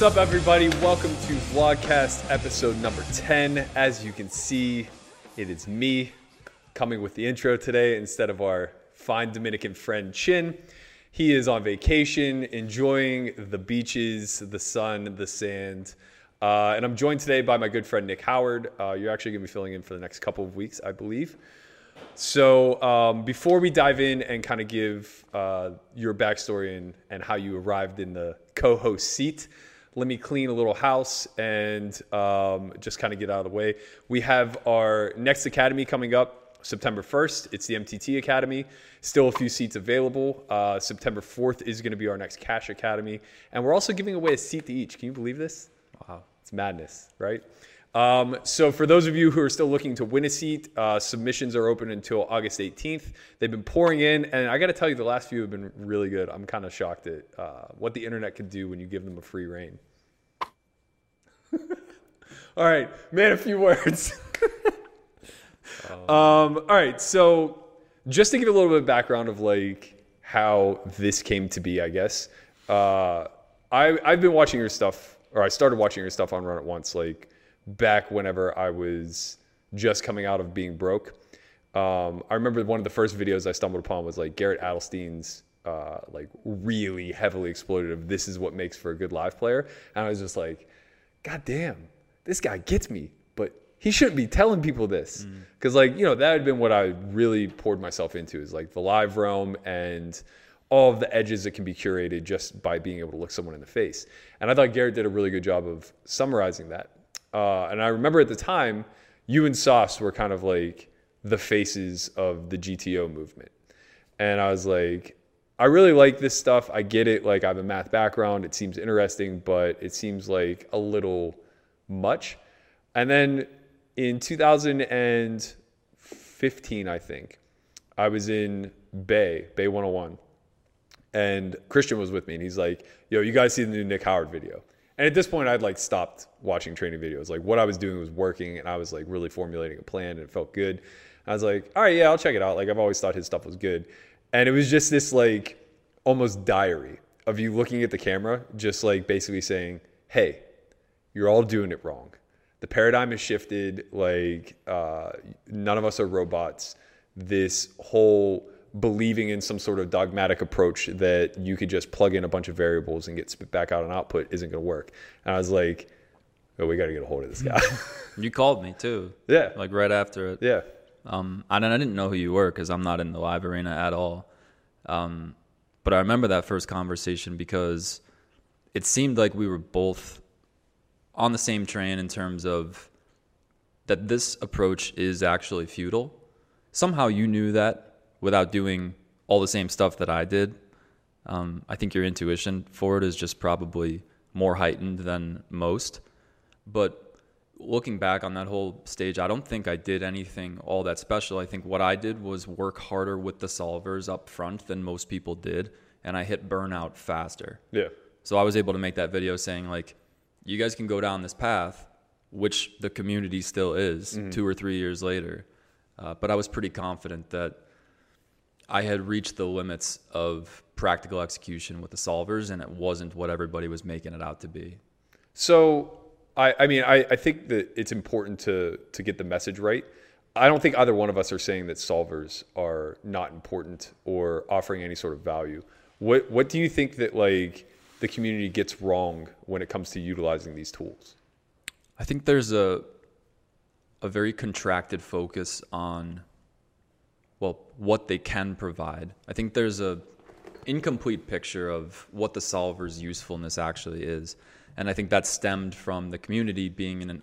What's up, everybody? Welcome to Vlogcast episode number 10. As you can see, it is me coming with the intro today instead of our fine Dominican friend Chin. He is on vacation, enjoying the beaches, the sun, the sand. And I'm joined today by my good friend Nick Howard. You're actually going to be filling in for the next couple of weeks, I believe. So before we dive in and kind of give your backstory and how you arrived in the co-host seat, let me clean a little house and just kind of get out of the way. We have our next academy coming up September 1st. It's the MTT Academy. Still a few seats available. September 4th is going to be our next Cash Academy. And we're also giving away a seat to each. Can you believe this? Wow. It's madness, right? So for those of you who are still looking to win a seat, submissions are open until August 18th. They've been pouring in, and I got to tell you, the last few have been really good. I'm kind of shocked at what the internet can do when you give them a free rein. All right, man, a few words. All right, so just to give a little bit of background of like how this came to be, I guess. I've been watching your stuff, or I started watching your stuff on Run It Once, like back whenever I was just coming out of being broke. I remember one of the first videos I stumbled upon was like Garrett Adelstein's like really heavily exploitative, this is what makes for a good live player. And I was just like, God damn, this guy gets me, but he shouldn't be telling people this. Cause like, you know, that had been what I really poured myself into, is like the live realm and all of the edges that can be curated just by being able to look someone in the face. And I thought Garrett did a really good job of summarizing that. And I remember at the time, you and Sauce were kind of like the faces of the GTO movement. And I was like, I really like this stuff. I get it. Like, I have a math background. It seems interesting, but it seems like a little much. And then in 2015, I think, I was in Bay 101. And Christian was with me. And he's like, yo, you guys see the new Nick Howard video? And at this point, I'd like stopped watching training videos. Like what I was doing was working, and I was like really formulating a plan, and it felt good. And I was like, all right, yeah, I'll check it out. Like I've always thought his stuff was good. And it was just this like almost diary of you looking at the camera, just like basically saying, hey, you're all doing it wrong. The paradigm has shifted. Like none of us are robots. This whole believing in some sort of dogmatic approach that you could just plug in a bunch of variables and get spit back out an output isn't going to work. And I was like, oh, we got to get a hold of this guy. You called me too. Yeah. Like right after it. Yeah. I didn't know who you were because I'm not in the live arena at all. But I remember that first conversation because it seemed like we were both on the same train in terms of that this approach is actually futile. Somehow you knew that without doing all the same stuff that I did. I think your intuition for it is just probably more heightened than most. But looking back on that whole stage, I don't think I did anything all that special. I think what I did was work harder with the solvers up front than most people did, and I hit burnout faster. Yeah. So I was able to make that video saying, like, you guys can go down this path, which the community still is 2 or 3 years later. But I was pretty confident that I had reached the limits of practical execution with the solvers, and it wasn't what everybody was making it out to be. So, I mean, I think that it's important to get the message right. I don't think either one of us are saying that solvers are not important or offering any sort of value. What do you think that like the community gets wrong when it comes to utilizing these tools? I think there's a very contracted focus on, well, what they can provide. I think there's a incomplete picture of what the solver's usefulness actually is. And I think that stemmed from the community being in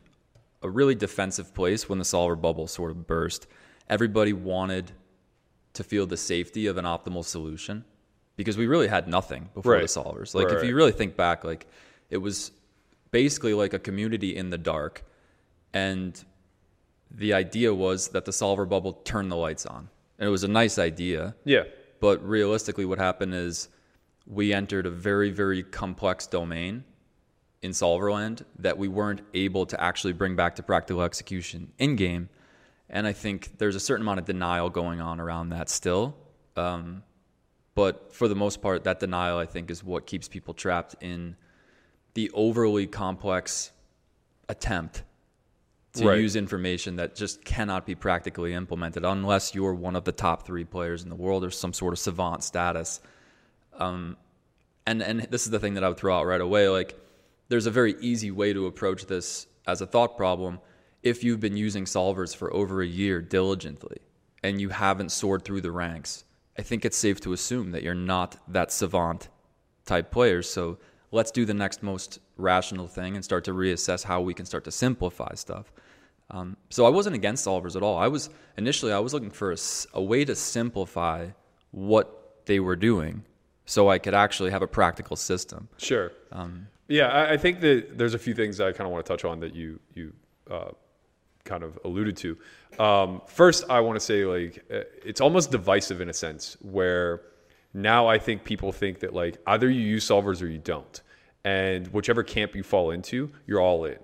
a really defensive place when the solver bubble sort of burst. Everybody wanted to feel the safety of an optimal solution because we really had nothing before the solvers. Like if you really think back, like it was basically like a community in the dark. And the idea was that the solver bubble turned the lights on. And it was a nice idea. Yeah. But realistically, what happened is we entered a very, very complex domain in Solverland that we weren't able to actually bring back to practical execution in game. And I think there's a certain amount of denial going on around that still. But for the most part, that denial, I think, is what keeps people trapped in the overly complex attempt to use information that just cannot be practically implemented unless you're one of the top three players in the world or some sort of savant status. And this is the thing that I would throw out right away. Like, there's a very easy way to approach this as a thought problem. If you've been using solvers for over a year diligently and you haven't soared through the ranks, I think it's safe to assume that you're not that savant type player. So let's do the next most rational thing and start to reassess how we can start to simplify stuff. So I wasn't against solvers at all. I was looking for a way to simplify what they were doing so I could actually have a practical system. Sure. I think that there's a few things I kind of want to touch on that you kind of alluded to. First, I want to say, like, it's almost divisive in a sense where now I think people think that, like, either you use solvers or you don't. And whichever camp you fall into, you're all in.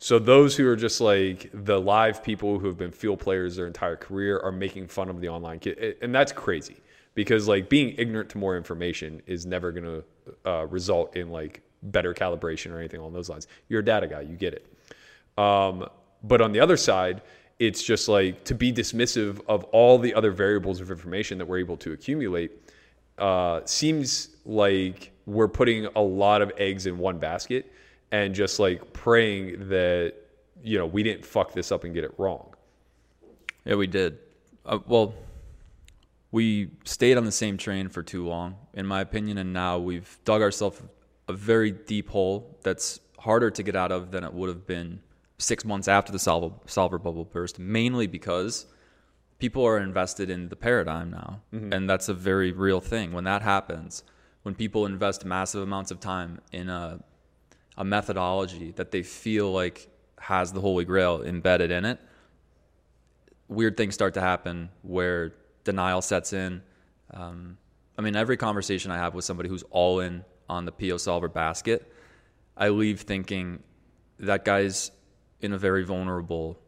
So those who are just like the live people who have been field players their entire career are making fun of the online kid. And that's crazy because, like, being ignorant to more information is never going to result in, like, better calibration or anything along those lines. You're a data guy. You get it. But on the other side, it's just like to be dismissive of all the other variables of information that we're able to accumulate seems like we're putting a lot of eggs in one basket and just like praying that, you know, we didn't fuck this up and get it wrong. Yeah, we did. We stayed on the same train for too long, in my opinion, and now we've dug ourselves a very deep hole that's harder to get out of than it would have been 6 months after the solver bubble burst, mainly because people are invested in the paradigm now. Mm-hmm. And that's a very real thing. When that happens, when people invest massive amounts of time in a methodology that they feel like has the Holy Grail embedded in it, weird things start to happen where denial sets in. Every conversation I have with somebody who's all in on the PO solver basket, I leave thinking that guy's in a very vulnerable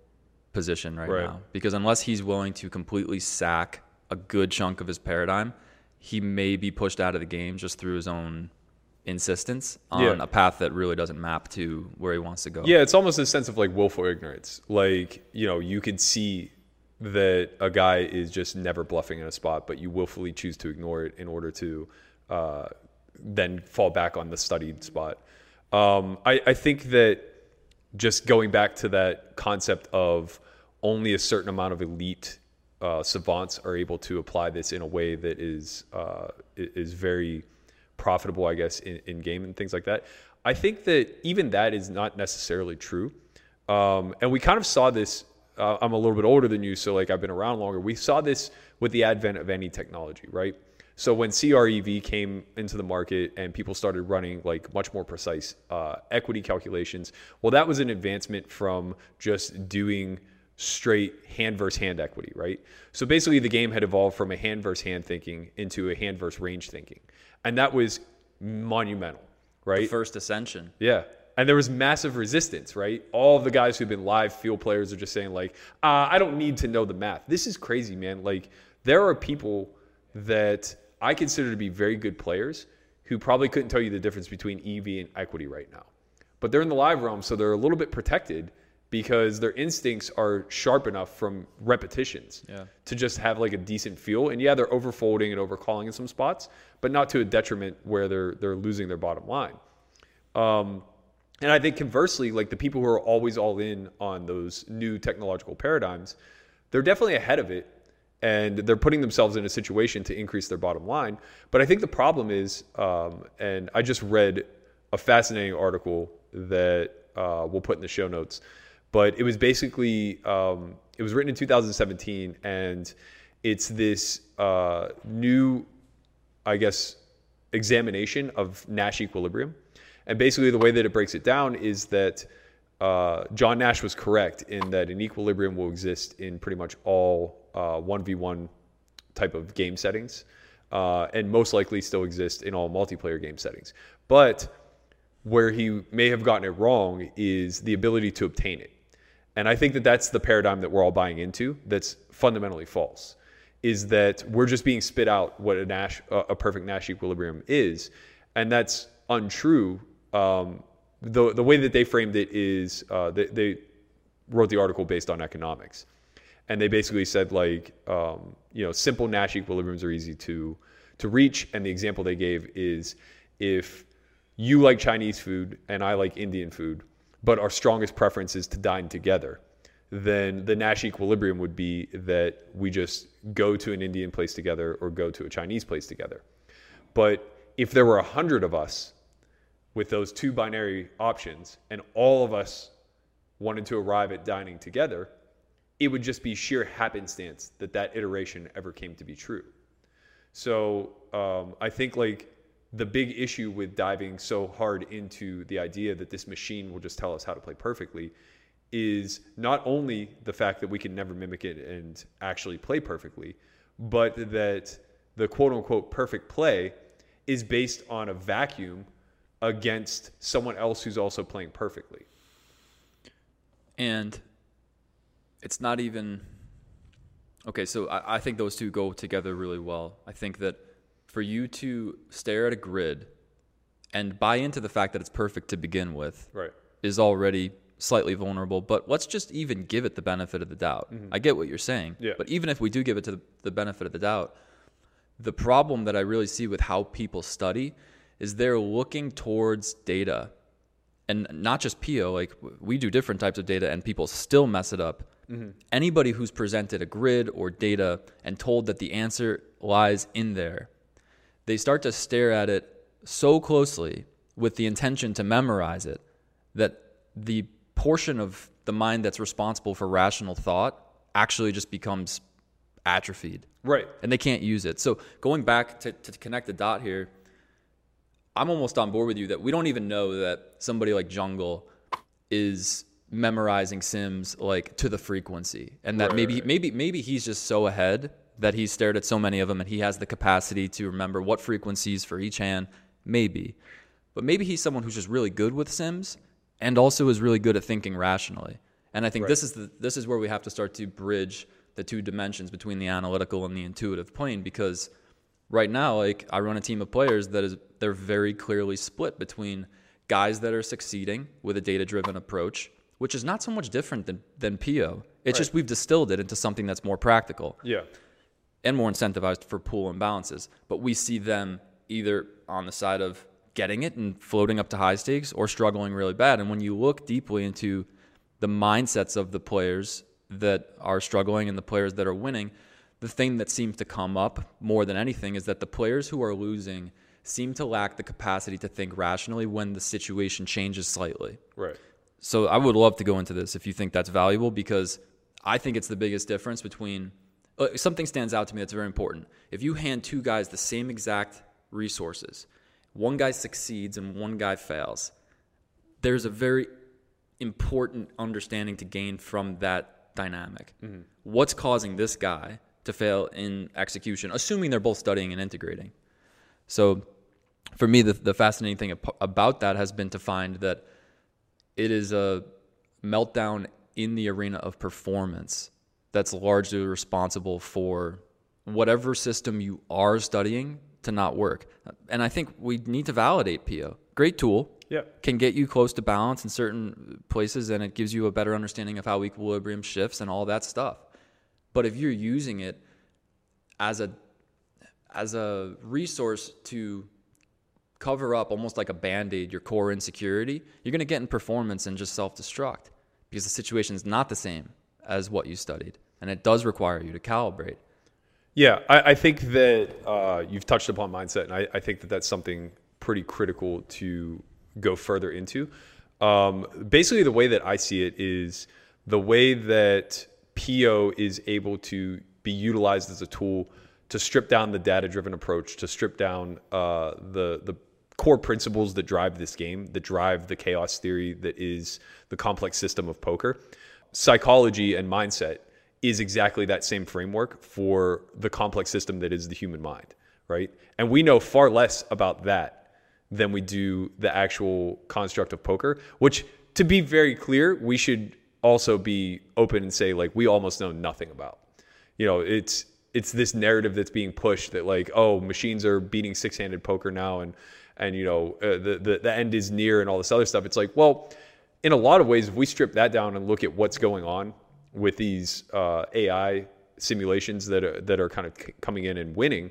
position right now, because unless he's willing to completely sack a good chunk of his paradigm, he may be pushed out of the game just through his own insistence on a path that really doesn't map to where he wants to go. Yeah, it's almost a sense of like willful ignorance. Like, you know, you could see that a guy is just never bluffing in a spot, but you willfully choose to ignore it in order to then fall back on the studied spot. I think that just going back to that concept of only a certain amount of elite savants are able to apply this in a way that is very profitable, I guess, in game and things like that. I think that even that is not necessarily true. And we kind of saw this, I'm a little bit older than you, so like I've been around longer. We saw this with the advent of any technology, right? So when CREV came into the market and people started running like much more precise equity calculations, well, that was an advancement from just doing straight hand versus hand equity, right? So basically the game had evolved from a hand versus hand thinking into a hand versus range thinking. And that was monumental, right? The first ascension. Yeah. And there was massive resistance, right? All of the guys who've been live field players are just saying like, I don't need to know the math. This is crazy, man. Like, there are people that I consider to be very good players who probably couldn't tell you the difference between EV and equity right now. But they're in the live realm, so they're a little bit protected because their instincts are sharp enough from repetitions to just have like a decent feel. And yeah, they're overfolding and overcalling in some spots, but not to a detriment where they're losing their bottom line. And I think conversely, like the people who are always all in on those new technological paradigms, they're definitely ahead of it. And they're putting themselves in a situation to increase their bottom line. But I think the problem is, and I just read a fascinating article that we'll put in the show notes, but it was basically, it was written in 2017, and it's this new, I guess, examination of Nash equilibrium. And basically the way that it breaks it down is that John Nash was correct in that an equilibrium will exist in pretty much all 1v1 type of game settings, and most likely still exist in all multiplayer game settings. But where he may have gotten it wrong is the ability to obtain it. And I think that that's the paradigm that we're all buying into that's fundamentally false, is that we're just being spit out what a perfect Nash equilibrium is, and that's untrue. the way that they framed it is they wrote the article based on economics. And they basically said, like, you know, simple Nash equilibriums are easy to reach. And the example they gave is if you like Chinese food and I like Indian food, but our strongest preference is to dine together, then the Nash equilibrium would be that we just go to an Indian place together or go to a Chinese place together. But if there were 100 of us with those two binary options and all of us wanted to arrive at dining together, it would just be sheer happenstance that that iteration ever came to be true. So I think, like, the big issue with diving so hard into the idea that this machine will just tell us how to play perfectly is not only the fact that we can never mimic it and actually play perfectly, but that the quote-unquote perfect play is based on a vacuum against someone else who's also playing perfectly. And it's not even... Okay, so I think those two go together really well. I think that for you to stare at a grid and buy into the fact that it's perfect to begin with, right, is already slightly vulnerable. But let's just even give it the benefit of the doubt. Mm-hmm. I get what you're saying. Yeah. But even if we do give it to the benefit of the doubt, the problem that I really see with how people study is they're looking towards data. And not just PO, like, we do different types of data and people still mess it up. Mm-hmm. Anybody who's presented a grid or data and told that the answer lies in there, they start to stare at it so closely with the intention to memorize it that the portion of the mind that's responsible for rational thought actually just becomes atrophied. Right. And they can't use it. So going back to connect the dot here, I'm almost on board with you that we don't even know that somebody like Jungle is memorizing sims, like, to the frequency, and that maybe he's just so ahead that he's stared at so many of them and he has the capacity to remember what frequencies for each hand, maybe. But maybe he's someone who's just really good with sims and also is really good at thinking rationally. And I think this is where we have to start to bridge the two dimensions between the analytical and the intuitive plane, because right now, like, I run a team of players that is, they're very clearly split between guys that are succeeding with a data-driven approach, which is not so much different than PO. It's just we've distilled it into something that's more practical. Yeah. And more incentivized for pool imbalances. But we see them either on the side of getting it and floating up to high stakes or struggling really bad. And when you look deeply into the mindsets of the players that are struggling and the players that are winning, the thing that seems to come up more than anything is that the players who are losing seem to lack the capacity to think rationally when the situation changes slightly. Right. So I would love to go into this if you think that's valuable, because I think it's the biggest difference between... something stands out to me that's very important. If you hand two guys the same exact resources, one guy succeeds and one guy fails, there's a very important understanding to gain from that dynamic. Mm-hmm. What's causing this guy to fail in execution, assuming they're both studying and integrating? So for me, the fascinating thing about that has been to find that it is a meltdown in the arena of performance that's largely responsible for whatever system you are studying to not work. And I think we need to validate PO. Great tool. Yeah. Can get you close to balance in certain places, and it gives you a better understanding of how equilibrium shifts and all that stuff. But if you're using it as a resource to cover up, almost like a Band-Aid, your core insecurity, you're going to get in performance and just self-destruct, because the situation is not the same as what you studied, and it does require you to calibrate. Yeah, I think that you've touched upon mindset, and I think that that's something pretty critical to go further into. Basically, the way that I see it is the way that PO is able to be utilized as a tool to strip down the data-driven approach, to strip down the core principles that drive this game, that drive the chaos theory that is the complex system of poker. Psychology and mindset is exactly that same framework for the complex system that is the human mind, right? And we know far less about that than we do the actual construct of poker, which, to be very clear, we should also be open and say, like, we almost know nothing about. You know, it's this narrative that's being pushed that, like, oh, machines are beating six-handed poker now, and and you know, the end is near and all this other stuff. It's like, well, in a lot of ways, if we strip that down and look at what's going on with these AI simulations that are kind of coming in and winning,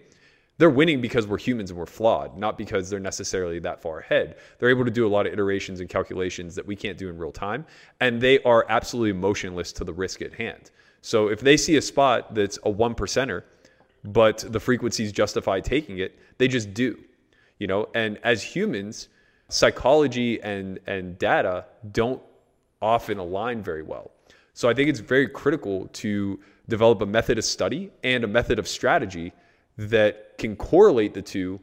they're winning because we're humans and we're flawed, not because they're necessarily that far ahead. They're able to do a lot of iterations and calculations that we can't do in real time, and they are absolutely motionless to the risk at hand. So if they see a spot that's a 1%er, but the frequencies justify taking it, they just do, you know? And as humans, psychology and data don't often align very well. So I think it's very critical to develop a method of study and a method of strategy that can correlate the two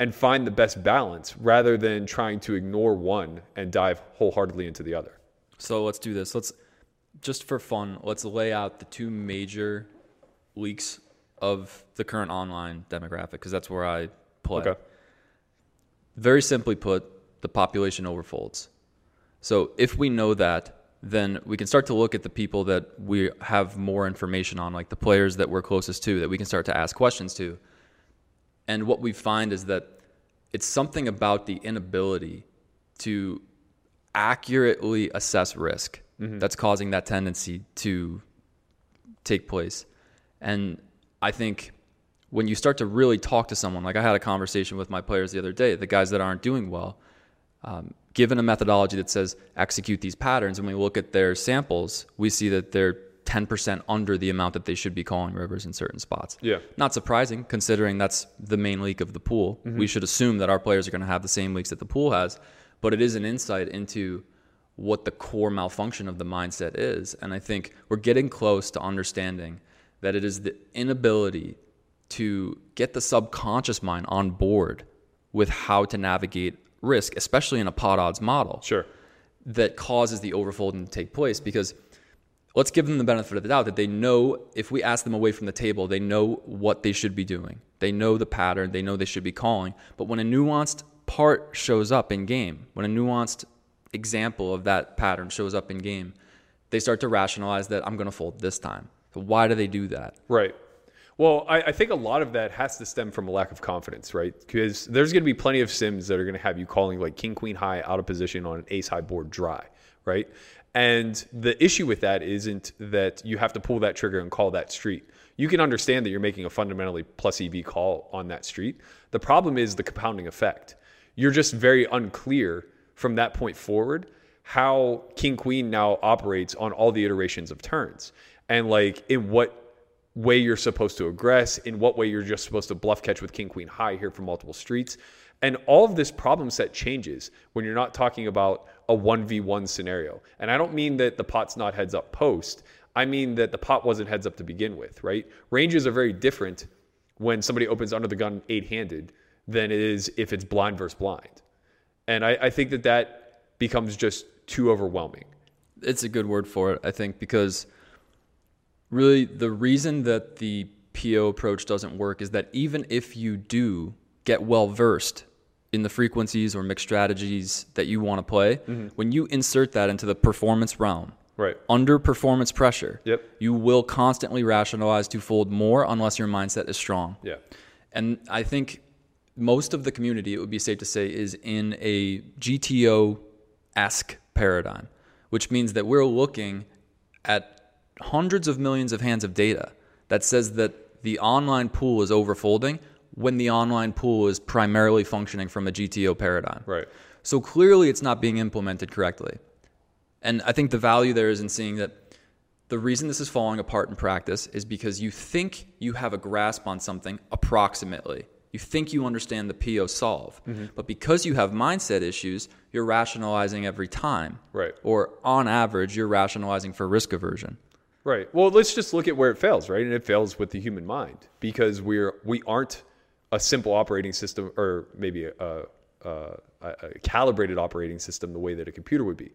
and find the best balance, rather than trying to ignore one and dive wholeheartedly into the other. So let's do this. Let's, just for fun, let's lay out the two major leaks of the current online demographic, because that's where I play. Okay. Very simply put, the population overfolds. So if we know that, then we can start to look at the people that we have more information on, like the players that we're closest to, that we can start to ask questions to. And what we find is that it's something about the inability to accurately assess risk that's causing that tendency to take place. And I think when you start to really talk to someone, like I had a conversation with my players the other day, the guys that aren't doing well, given a methodology that says execute these patterns, and we look at their samples, we see that they're 10% under the amount that they should be calling rivers in certain spots. Yeah. Not surprising, considering that's the main leak of the pool. Mm-hmm. We should assume that our players are going to have the same leaks that the pool has, but it is an insight into what the core malfunction of the mindset is. And I think we're getting close to understanding that it is the inability to get the subconscious mind on board with how to navigate risk, especially in a pot odds model, sure, that causes the overfolding to take place. Because let's give them the benefit of the doubt that they know, if we ask them away from the table, they know what they should be doing. They know the pattern. They know they should be calling. But when a nuanced part shows up in game, when a nuanced example of that pattern shows up in game, they start to rationalize that I'm going to fold this time. So why do they do that? Right. Well, I think a lot of that has to stem from a lack of confidence, right? Because there's going to be plenty of sims that are going to have you calling like king, queen high out of position on an ace high board dry, right? And the issue with that isn't that you have to pull that trigger and call that street. You can understand that you're making a fundamentally plus EV call on that street. The problem is the compounding effect. You're just very unclear from that point forward how king, queen now operates on all the iterations of turns, and like in what way you're supposed to aggress, in what way you're just supposed to bluff catch with king queen high here for multiple streets. And all of this problem set changes when you're not talking about a 1v1 scenario. And I don't mean that the pot's not heads up post. I mean that the pot wasn't heads up to begin with, right? Ranges are very different when somebody opens under the gun eight-handed than it is if it's blind versus blind. And I think that that becomes just too overwhelming. It's a good word for it, I think, because really, the reason that the PO approach doesn't work is that even if you do get well-versed in the frequencies or mixed strategies that you want to play, when you insert that into the performance realm, right, under performance pressure, you will constantly rationalize to fold more unless your mindset is strong. Yeah. And I think most of the community, it would be safe to say, is in a GTO-esque paradigm, which means that we're looking at hundreds of millions of hands of data that says that the online pool is overfolding when the online pool is primarily functioning from a GTO paradigm. Right. So clearly it's not being implemented correctly. And I think the value there is in seeing that the reason this is falling apart in practice is because you think you have a grasp on something approximately. You think you understand the PO solve, but because you have mindset issues, you're rationalizing every time. Right. Or on average, you're rationalizing for risk aversion. Right. Well, let's just look at where it fails, right? And it fails with the human mind, because we aren't a simple operating system, or maybe a calibrated operating system the way that a computer would be.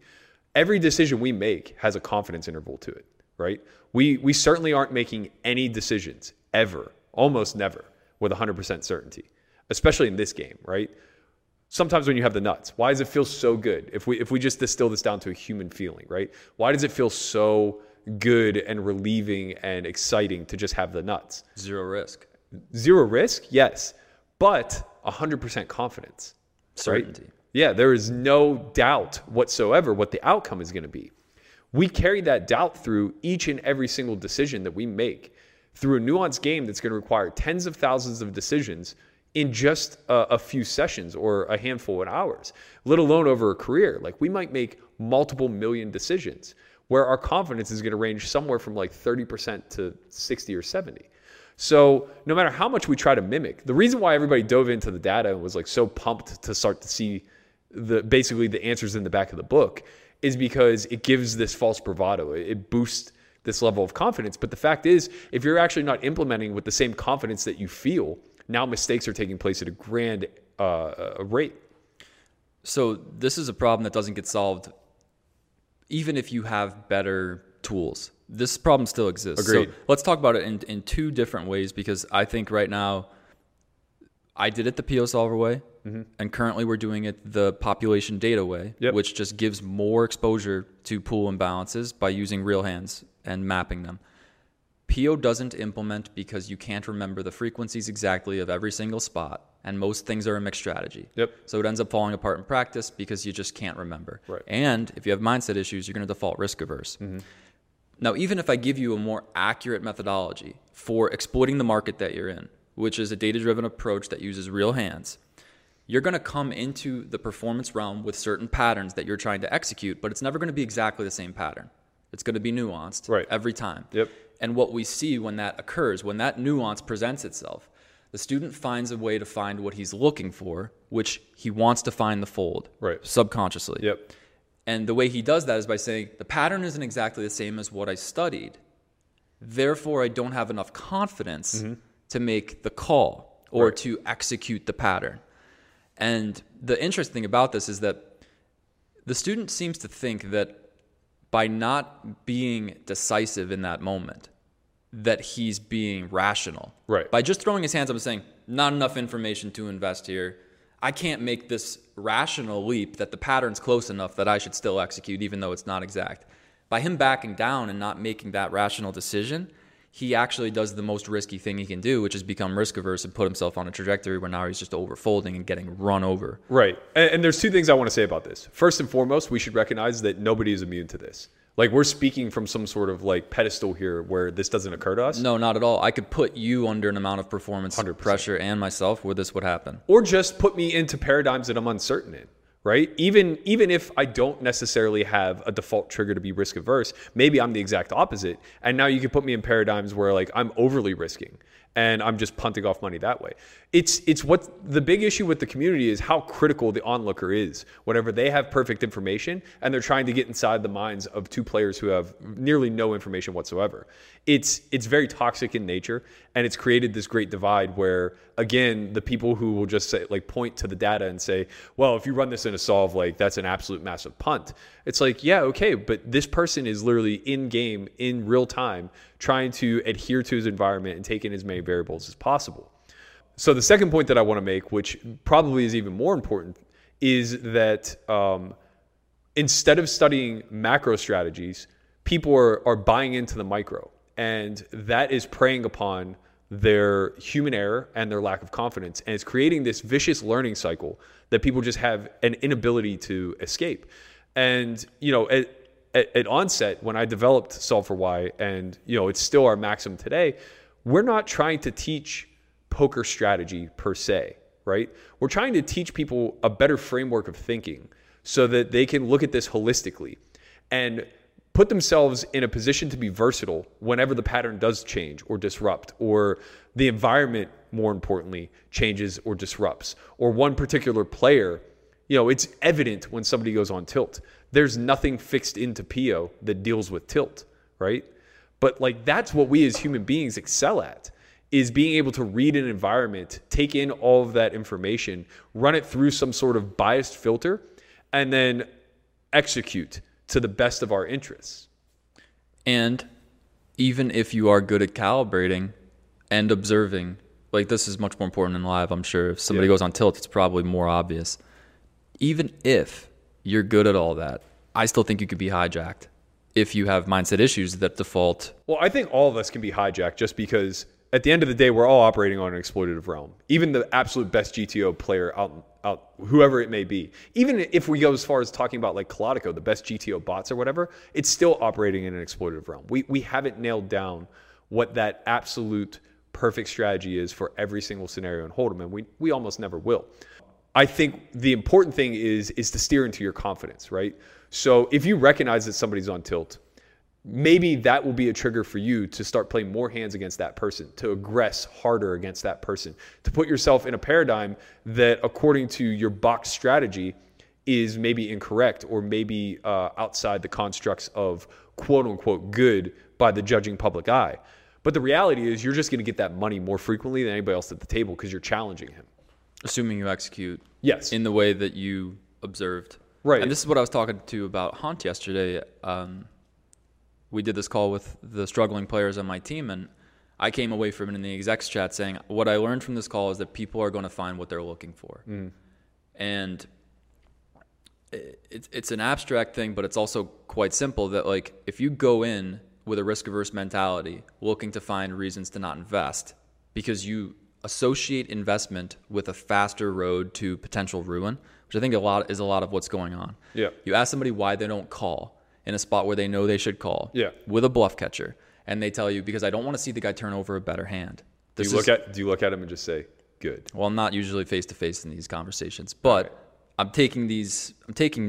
Every decision we make has a confidence interval to it, right? We certainly aren't making any decisions ever, almost never, with 100% certainty, especially in this game, right? Sometimes when you have the nuts, why does it feel so good? If we just distill this down to a human feeling, right? Why does it feel so good and relieving and exciting to just have the nuts? Zero risk. Zero risk, yes, but 100% confidence. certainty. Right? Yeah, there is no doubt whatsoever what the outcome is going to be. We carry that doubt through each and every single decision that we make through a nuanced game that's going to require tens of thousands of decisions in just a few sessions or a handful of hours, let alone over a career. Like, we might make multiple million decisions where our confidence is going to range somewhere from like 30% to 60 or 70. So no matter how much we try to mimic, the reason why everybody dove into the data and was like so pumped to start to see basically the answers in the back of the book is because it gives this false bravado. It boosts this level of confidence. But the fact is, if you're actually not implementing with the same confidence that you feel, now mistakes are taking place at a grand rate. So this is a problem that doesn't get solved even if you have better tools. This problem still exists. Agreed. So let's talk about it in two different ways, because I think right now I did it the PO Solver way, mm-hmm. and currently we're doing it the population data way, yep. which just gives more exposure to pool imbalances by using real hands and mapping them. PO doesn't implement because you can't remember the frequencies exactly of every single spot, and most things are a mixed strategy. Yep. So it ends up falling apart in practice because you just can't remember. Right. And if you have mindset issues, you're going to default risk averse. Mm-hmm. Now, even if I give you a more accurate methodology for exploiting the market that you're in, which is a data-driven approach that uses real hands, you're going to come into the performance realm with certain patterns that you're trying to execute, but it's never going to be exactly the same pattern. It's going to be nuanced right. every time. Yep. And what we see when that occurs, when that nuance presents itself, the student finds a way to find what he's looking for, which he wants to find the fold right. subconsciously. Yep. And the way he does that is by saying, the pattern isn't exactly the same as what I studied. Therefore, I don't have enough confidence mm-hmm. to make the call or right. to execute the pattern. And the interesting thing about this is that the student seems to think that by not being decisive in that moment, that he's being rational. Right. By just throwing his hands up and saying, not enough information to invest here. I can't make this rational leap that the pattern's close enough that I should still execute, even though it's not exact. By him backing down and not making that rational decision, he actually does the most risky thing he can do, which is become risk averse and put himself on a trajectory where now he's just overfolding and getting run over. Right. And there's two things I want to say about this. First and foremost, we should recognize that nobody is immune to this. Like, we're speaking from some sort of like pedestal here where this doesn't occur to us. No, not at all. I could put you under an amount of performance 100%. Pressure and myself where this would happen. Or just put me into paradigms that I'm uncertain in, right? Even if I don't necessarily have a default trigger to be risk averse, maybe I'm the exact opposite. And now you can put me in paradigms where like I'm overly risking and I'm just punting off money that way. It's what the big issue with the community is, how critical the onlooker is whenever they have perfect information and they're trying to get inside the minds of two players who have nearly no information whatsoever. It's very toxic in nature, and it's created this great divide where, again, the people who will just say, like, point to the data and say, well, if you run this in a solve, like, that's an absolute massive punt. It's like, yeah, okay, but this person is literally in game, in real time, trying to adhere to his environment and take in as many variables as possible. So the second point that I want to make, which probably is even more important, is that instead of studying macro strategies, people are buying into the micro. And that is preying upon their human error and their lack of confidence. And it's creating this vicious learning cycle that people just have an inability to escape. And, you know, at onset, when I developed Solve for Why, and, you know, it's still our maxim today, we're not trying to teach poker strategy per se, right? We're trying to teach people a better framework of thinking so that they can look at this holistically and put themselves in a position to be versatile whenever the pattern does change or disrupt, or the environment, more importantly, changes or disrupts, or one particular player. You know, it's evident when somebody goes on tilt. There's nothing fixed into PO that deals with tilt, right? But like, that's what we as human beings excel at, is being able to read an environment, take in all of that information, run it through some sort of biased filter, and then execute to the best of our interests. And even if you are good at calibrating and observing, like, this is much more important in live, I'm sure. If somebody goes on tilt, it's probably more obvious. Even if you're good at all that, I still think you could be hijacked if you have mindset issues that default. Well, I think all of us can be hijacked, just because at the end of the day, we're all operating on an exploitative realm. Even the absolute best GTO player out whoever it may be. Even if we go as far as talking about like Kalotico, the best GTO bots or whatever, it's still operating in an exploitative realm. We haven't nailed down what that absolute perfect strategy is for every single scenario in Hold'em, and we almost never will. I think the important thing is to steer into your confidence, right? So if you recognize that somebody's on tilt, maybe that will be a trigger for you to start playing more hands against that person, to aggress harder against that person, to put yourself in a paradigm that according to your box strategy is maybe incorrect or maybe outside the constructs of quote unquote good by the judging public eye. But the reality is you're just going to get that money more frequently than anybody else at the table because you're challenging him. Assuming you execute in the way that you observed. Right. And this is what I was talking to about Haunt yesterday. We did this call with the struggling players on my team, and I came away from it in the execs chat saying, what I learned from this call is that people are going to find what they're looking for. Mm. And it's an abstract thing, but it's also quite simple that like if you go in with a risk-averse mentality, looking to find reasons to not invest because you associate investment with a faster road to potential ruin, which I think is a lot of what's going on. Yeah. You ask somebody why they don't call in a spot where they know they should call with a bluff catcher, and they tell you, because I don't want to see the guy turn over a better hand. Do you look at him and just say, good? Well, I'm not usually face-to-face in these conversations, but I'm taking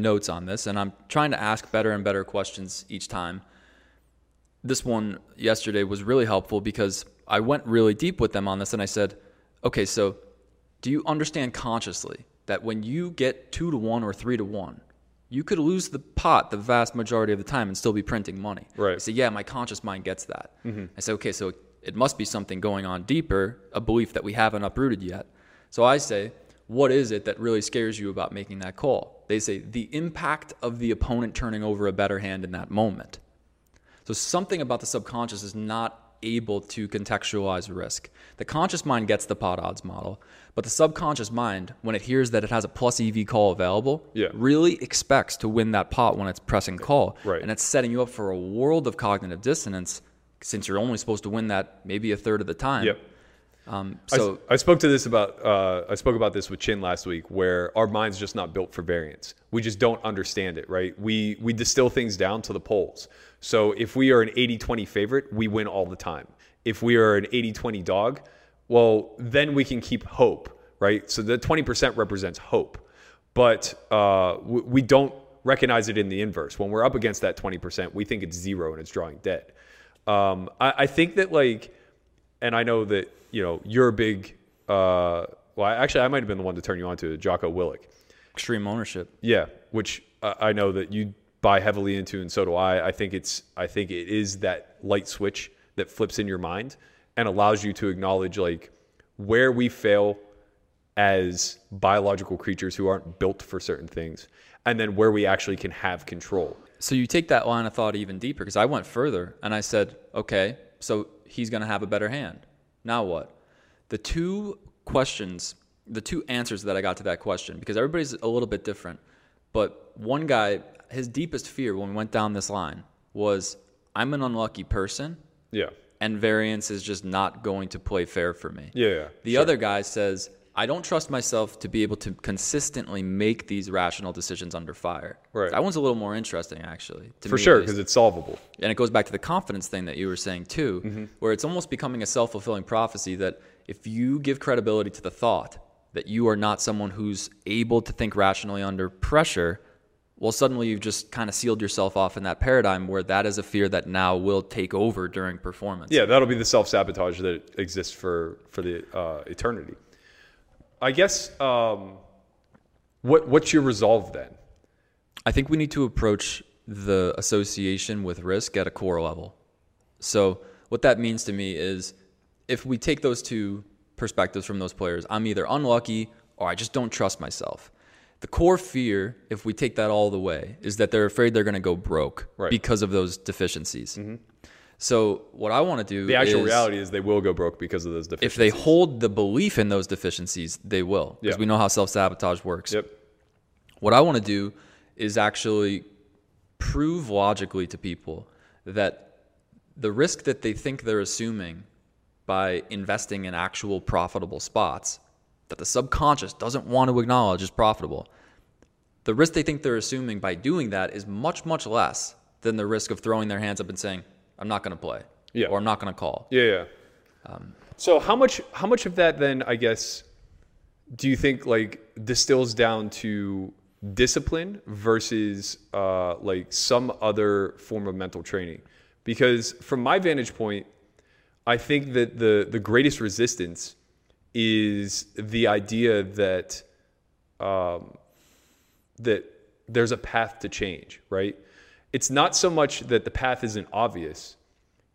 notes on this, and I'm trying to ask better and better questions each time. This one yesterday was really helpful because I went really deep with them on this, and I said, okay, so do you understand consciously that when you get 2-1 or 3-1, you could lose the pot the vast majority of the time and still be printing money? Right. I said, yeah, my conscious mind gets that. Mm-hmm. I said, okay, so it must be something going on deeper, a belief that we haven't uprooted yet. So I say, what is it that really scares you about making that call? They say, the impact of the opponent turning over a better hand in that moment. So something about the subconscious is not able to contextualize risk. The conscious mind gets the pot odds model, but the subconscious mind, when it hears that it has a plus EV call available, really expects to win that pot when it's pressing call. Right. And it's setting you up for a world of cognitive dissonance since you're only supposed to win that maybe a third of the time. Yep. I spoke about this with Chin last week, where our mind's just not built for variance. We just don't understand it, right? We distill things down to the polls. So if we are an 80-20 favorite, we win all the time. If we are an 80-20 dog, well, then we can keep hope, right? So the 20% represents hope. But we don't recognize it in the inverse. When we're up against that 20%, we think it's zero and it's drawing dead. I think that like, and I know that, you know, you're a big, I might have been the one to turn you on to Jocko Willink. Extreme ownership. Yeah, which I know that you buy heavily into, and so do I. I think it is that light switch that flips in your mind and allows you to acknowledge like where we fail as biological creatures who aren't built for certain things, and then where we actually can have control. So you take that line of thought even deeper, because I went further and I said, okay, so he's going to have a better hand. Now what? The two answers that I got to that question, because everybody's a little bit different, but one guy, his deepest fear when we went down this line was, I'm an unlucky person. Yeah. And variance is just not going to play fair for me. Yeah. The other guy says, I don't trust myself to be able to consistently make these rational decisions under fire. Right. That one's a little more interesting, actually. For sure, because it's solvable. And it goes back to the confidence thing that you were saying, too, mm-hmm. where it's almost becoming a self-fulfilling prophecy that if you give credibility to the thought that you are not someone who's able to think rationally under pressure, well, suddenly you've just kind of sealed yourself off in that paradigm where that is a fear that now will take over during performance. Yeah, that'll be the self-sabotage that exists for the eternity. I guess, what's your resolve then? I think we need to approach the association with risk at a core level. So what that means to me is if we take those two perspectives from those players, I'm either unlucky or I just don't trust myself. The core fear, if we take that all the way, is that they're afraid they're going to go broke because of those deficiencies. Mm-hmm. So what I want to do is... The actual reality is they will go broke because of those deficiencies. If they hold the belief in those deficiencies, they will. Because we know how self-sabotage works. Yep. What I want to do is actually prove logically to people that the risk that they think they're assuming by investing in actual profitable spots that the subconscious doesn't want to acknowledge is profitable. The risk they think they're assuming by doing that is much, much less than the risk of throwing their hands up and saying, I'm not going to play, yeah, or I'm not going to call. Yeah, yeah. So how much of that then, I guess, do you think like distills down to discipline versus like some other form of mental training? Because from my vantage point, I think that the greatest resistance is the idea that that there's a path to change, right? It's not so much that the path isn't obvious.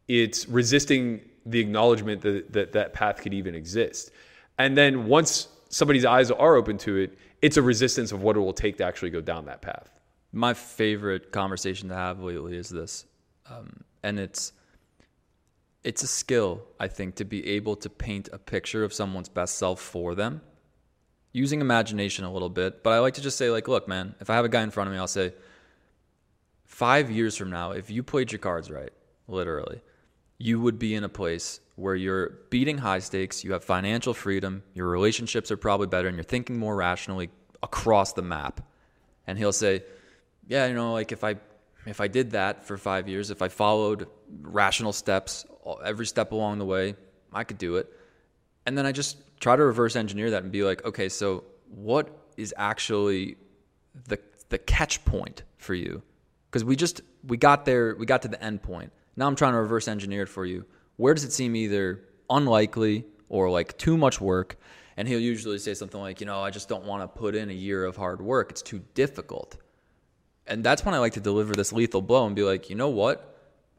It's resisting the acknowledgement that path could even exist. And then once somebody's eyes are open to it, it's a resistance of what it will take to actually go down that path. My favorite conversation to have lately is this. And it's a skill, I think, to be able to paint a picture of someone's best self for them using imagination a little bit. But I like to just say, like, look, man, if I have a guy in front of me, I'll say, 5 years from now, if you played your cards right, literally, you would be in a place where you're beating high stakes, you have financial freedom, your relationships are probably better, and you're thinking more rationally across the map. And he'll say, yeah, you know, like if I did that for 5 years, if I followed rational steps every step along the way, I could do it. And then I just try to reverse engineer that and be like, okay, so what is actually the catch point for you? Because we got to the end point. Now I'm trying to reverse engineer it for you. Where does it seem either unlikely or like too much work? And he'll usually say something like, you know, I just don't want to put in a year of hard work. It's too difficult. And that's when I like to deliver this lethal blow and be like, you know what?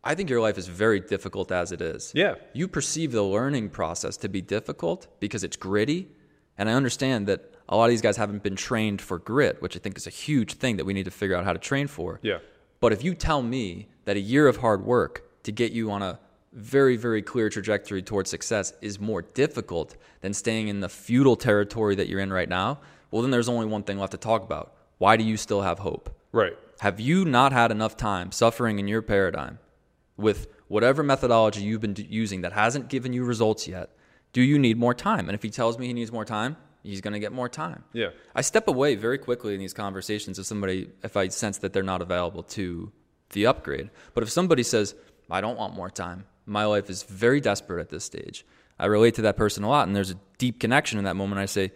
I think your life is very difficult as it is. Yeah. You perceive the learning process to be difficult because it's gritty. And I understand that a lot of these guys haven't been trained for grit, which I think is a huge thing that we need to figure out how to train for. Yeah. But if you tell me that a year of hard work to get you on a very, very clear trajectory towards success is more difficult than staying in the feudal territory that you're in right now, well, then there's only one thing left to talk about. Why do you still have hope? Right. Have you not had enough time suffering in your paradigm with whatever methodology you've been using that hasn't given you results yet? Do you need more time? And if he tells me he needs more time, he's going to get more time. Yeah. I step away very quickly in these conversations if somebody, if I sense that they're not available to the upgrade. But if somebody says, I don't want more time, my life is very desperate at this stage, I relate to that person a lot, and there's a deep connection in that moment. I say,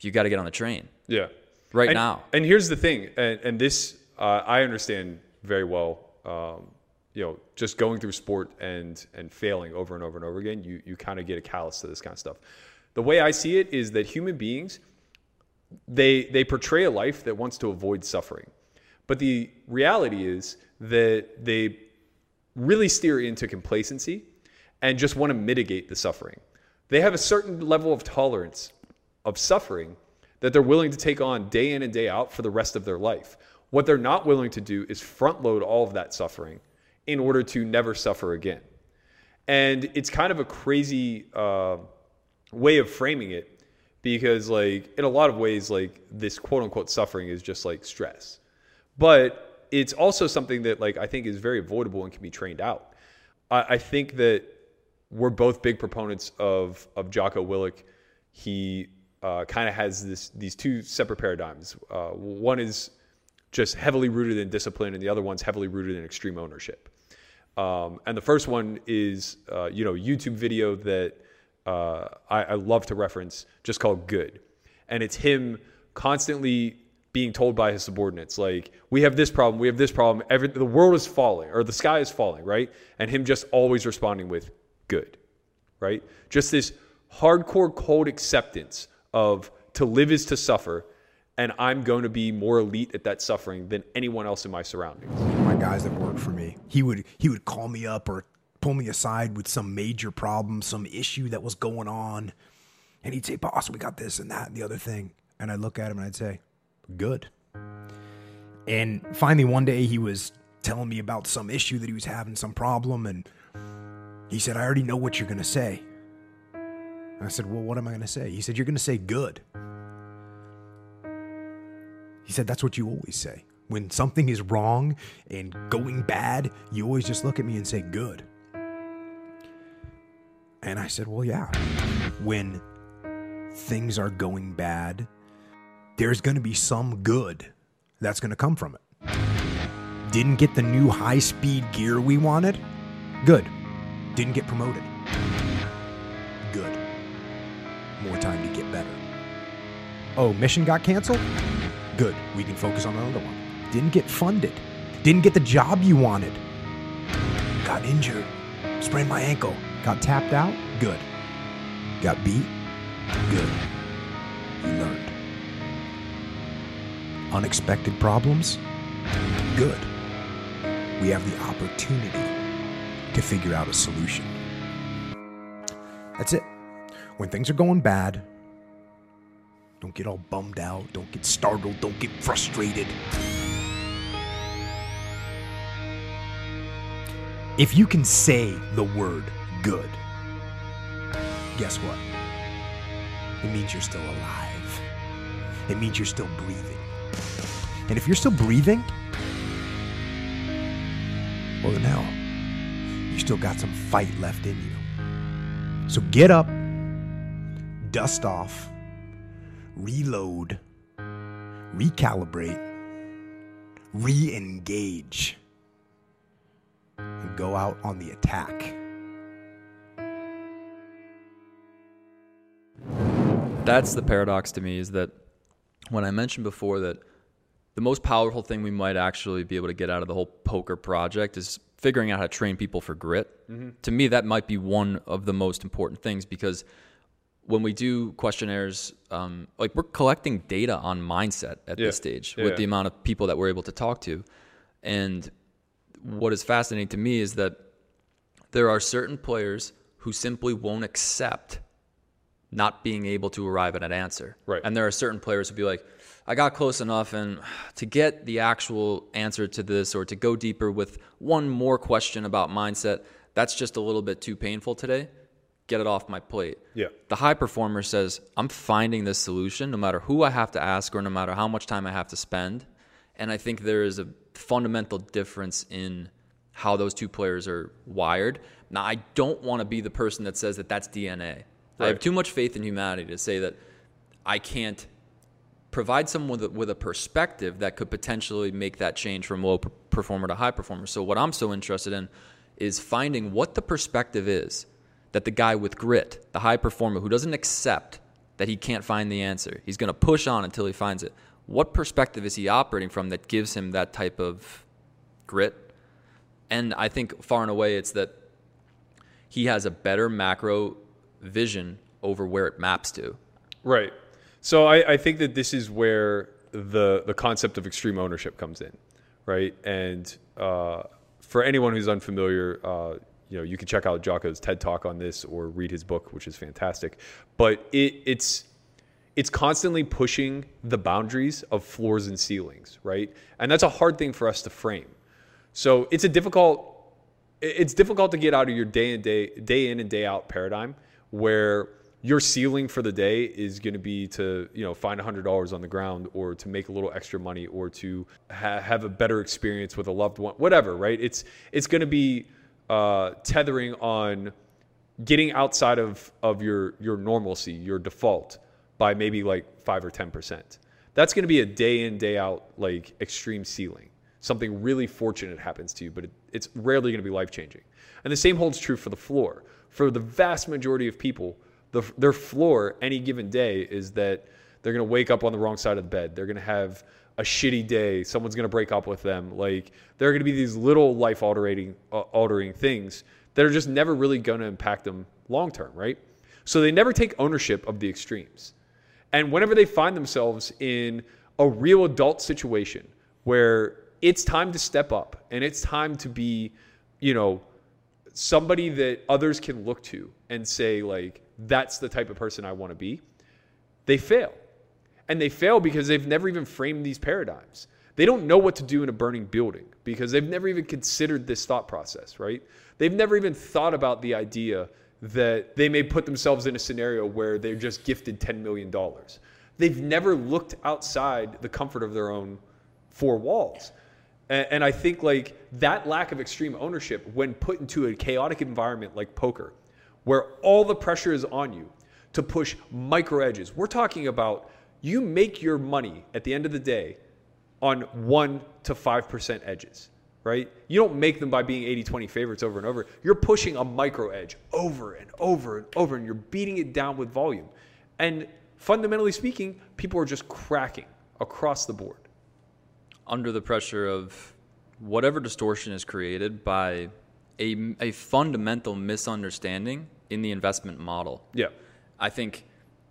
you got to get on the train. Yeah. Right now. And here's the thing, and this I understand very well, you know, just going through sport and failing over and over and over again, you kind of get a callus to this kind of stuff. The way I see it is that human beings, they portray a life that wants to avoid suffering. But the reality is that they really steer into complacency and just want to mitigate the suffering. They have a certain level of tolerance of suffering that they're willing to take on day in and day out for the rest of their life. What they're not willing to do is front load all of that suffering in order to never suffer again. And it's kind of a crazy way of framing it, because like in a lot of ways, like this quote unquote suffering is just like stress. But it's also something that like I think is very avoidable and can be trained out. I think that we're both big proponents of Jocko Willink. He kind of has these two separate paradigms. One is just heavily rooted in discipline, and the other one's heavily rooted in extreme ownership. And the first one is you know, YouTube video that I love to reference, just called Good. And it's him constantly being told by his subordinates, like, we have this problem, the world is falling, or the sky is falling, right? And him just always responding with good, right? Just this hardcore cold acceptance of to live is to suffer, and I'm going to be more elite at that suffering than anyone else in my surroundings. My guys that work for me, he would call me up or pull me aside with some major problem, some issue that was going on, and he'd say, boss, we got this and that and the other thing. And I'd look at him and I'd say, good. And finally one day he was telling me about some issue that he was having, some problem, and he said, I already know what you're going to say. And I said, well, what am I going to say? He said, you're going to say good. He said, that's what you always say. When something is wrong and going bad, you always just look at me and say good. And I said, well, yeah. When things are going bad, there's going to be some good that's going to come from it. Didn't get the new high-speed gear we wanted? Good. Didn't get promoted? Good. More time to get better. Oh, mission got canceled? Good. We can focus on another one. Didn't get funded. Didn't get the job you wanted. Got injured. Sprained my ankle. Got tapped out? Good. Got beat? Good. You learned. Unexpected problems? Good. We have the opportunity to figure out a solution. That's it. When things are going bad, don't get all bummed out. Don't get startled. Don't get frustrated. If you can say the word good, guess what? It means you're still alive. It means you're still breathing. And if you're still breathing, well then hell, you still got some fight left in you. So get up, dust off, reload, recalibrate, re-engage. And go out on the attack. That's the paradox to me, is that when I mentioned before that the most powerful thing we might actually be able to get out of the whole poker project is figuring out how to train people for grit. Mm-hmm. To me, that might be one of the most important things, because when we do questionnaires, like we're collecting data on mindset at this stage with the amount of people that we're able to talk to. And what is fascinating to me is that there are certain players who simply won't accept not being able to arrive at an answer. Right. And there are certain players who'll be like, I got close enough, and to get the actual answer to this or to go deeper with one more question about mindset, that's just a little bit too painful today. Get it off my plate. Yeah. The high performer says, I'm finding this solution no matter who I have to ask or no matter how much time I have to spend. And I think there is a fundamental difference in how those two players are wired. Now, I don't want to be the person that says that that's DNA. Right. I have too much faith in humanity to say that I can't provide someone with a perspective that could potentially make that change from low performer to high performer. So what I'm so interested in is finding what the perspective is that the guy with grit, the high performer who doesn't accept that he can't find the answer, he's going to push on until he finds it. What perspective is he operating from that gives him that type of grit? And I think far and away it's that he has a better macro vision over where it maps to. Right. So I think that this is where the concept of extreme ownership comes in, right? And for anyone who's unfamiliar, you can check out Jocko's TED Talk on this or read his book, which is fantastic. But it's constantly pushing the boundaries of floors and ceilings, right? And that's a hard thing for us to frame. So it's difficult to get out of your day in and day out paradigm where your ceiling for the day is going to be to, find $100 on the ground or to make a little extra money or to have a better experience with a loved one, whatever, right? It's going to be tethering on getting outside of your normalcy, your default, by maybe like 5 or 10%. That's going to be a day in, day out, like extreme ceiling. Something really fortunate happens to you, but it's rarely going to be life-changing. And the same holds true for the floor. For the vast majority of people, their floor any given day is that they're going to wake up on the wrong side of the bed. They're going to have a shitty day. Someone's going to break up with them. Like, there are going to be these little life-altering things that are just never really going to impact them long-term, right? So they never take ownership of the extremes. And whenever they find themselves in a real adult situation where it's time to step up and it's time to be, somebody that others can look to and say, like, that's the type of person I want to be, they fail. And they fail because they've never even framed these paradigms. They don't know what to do in a burning building because they've never even considered this thought process, right? They've never even thought about the idea that they may put themselves in a scenario where they're just gifted $10 million. They've never looked outside the comfort of their own four walls. And I think like that lack of extreme ownership when put into a chaotic environment like poker, where all the pressure is on you to push micro edges. We're talking about you make your money at the end of the day on 1 to 5% edges, right? You don't make them by being 80-20 favorites over and over. You're pushing a micro edge over and over and over, and you're beating it down with volume. And fundamentally speaking, people are just cracking across the board. Under the pressure of whatever distortion is created by a fundamental misunderstanding in the investment model. Yeah. I think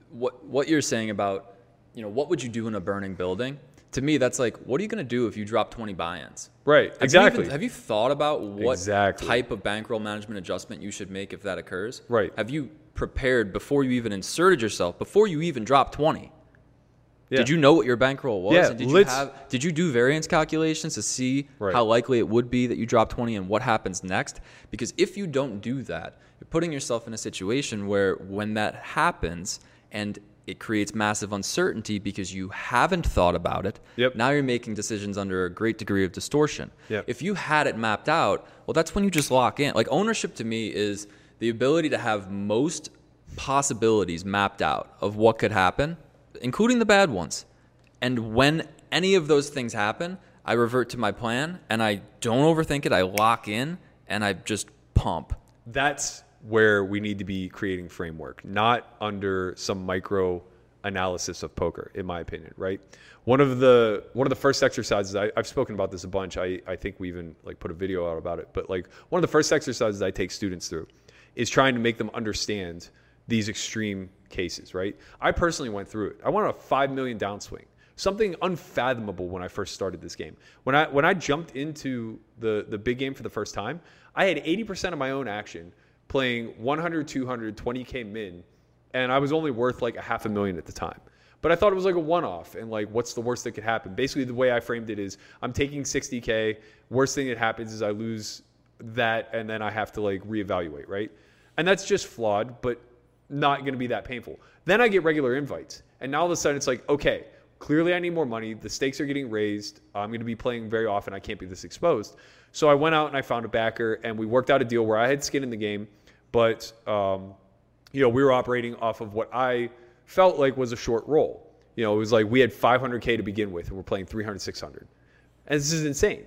what you're saying about, you know, what would you do in a burning building? To me, that's like, what are you going to do if you drop 20 buy-ins? Right, exactly. Have you thought about what type of bankroll management adjustment you should make if that occurs? Right. Have you prepared before you even inserted yourself, before you even dropped 20? Yeah. Did you know what your bankroll was? Yeah, and did you do variance calculations to see how likely it would be that you drop 20 and what happens next? Because if you don't do that, you're putting yourself in a situation where when that happens and it creates massive uncertainty because you haven't thought about it. Yep. Now you're making decisions under a great degree of distortion. Yep. If you had it mapped out, well, that's when you just lock in. Like ownership to me is the ability to have most possibilities mapped out of what could happen, including the bad ones. And when any of those things happen, I revert to my plan and I don't overthink it. I lock in and I just pump. That's where we need to be creating framework, not under some micro analysis of poker, in my opinion, right? One of the first exercises, I've spoken about this a bunch. I think we even like put a video out about it, but like one of the first exercises I take students through is trying to make them understand these extreme cases, right? I personally went through it. I wanted a $5 million downswing, something unfathomable when I first started this game. When I jumped into the big game for the first time, I had 80% of my own action playing 100, 200, 20K min, and I was only worth like $500,000 at the time. But I thought it was like a one-off, and like, what's the worst that could happen? Basically, the way I framed it is I'm taking 60K. Worst thing that happens is I lose that, and then I have to like reevaluate, right? And that's just flawed, but not going to be that painful. Then I get regular invites, and now all of a sudden it's like, okay, clearly I need more money. The stakes are getting raised. I'm going to be playing very often. I can't be this exposed. So I went out and I found a backer, and we worked out a deal where I had skin in the game, but you know, we were operating off of what I felt like was a short roll. You know, it was like we had 500K to begin with, and we're playing 300, 600. And this is insane.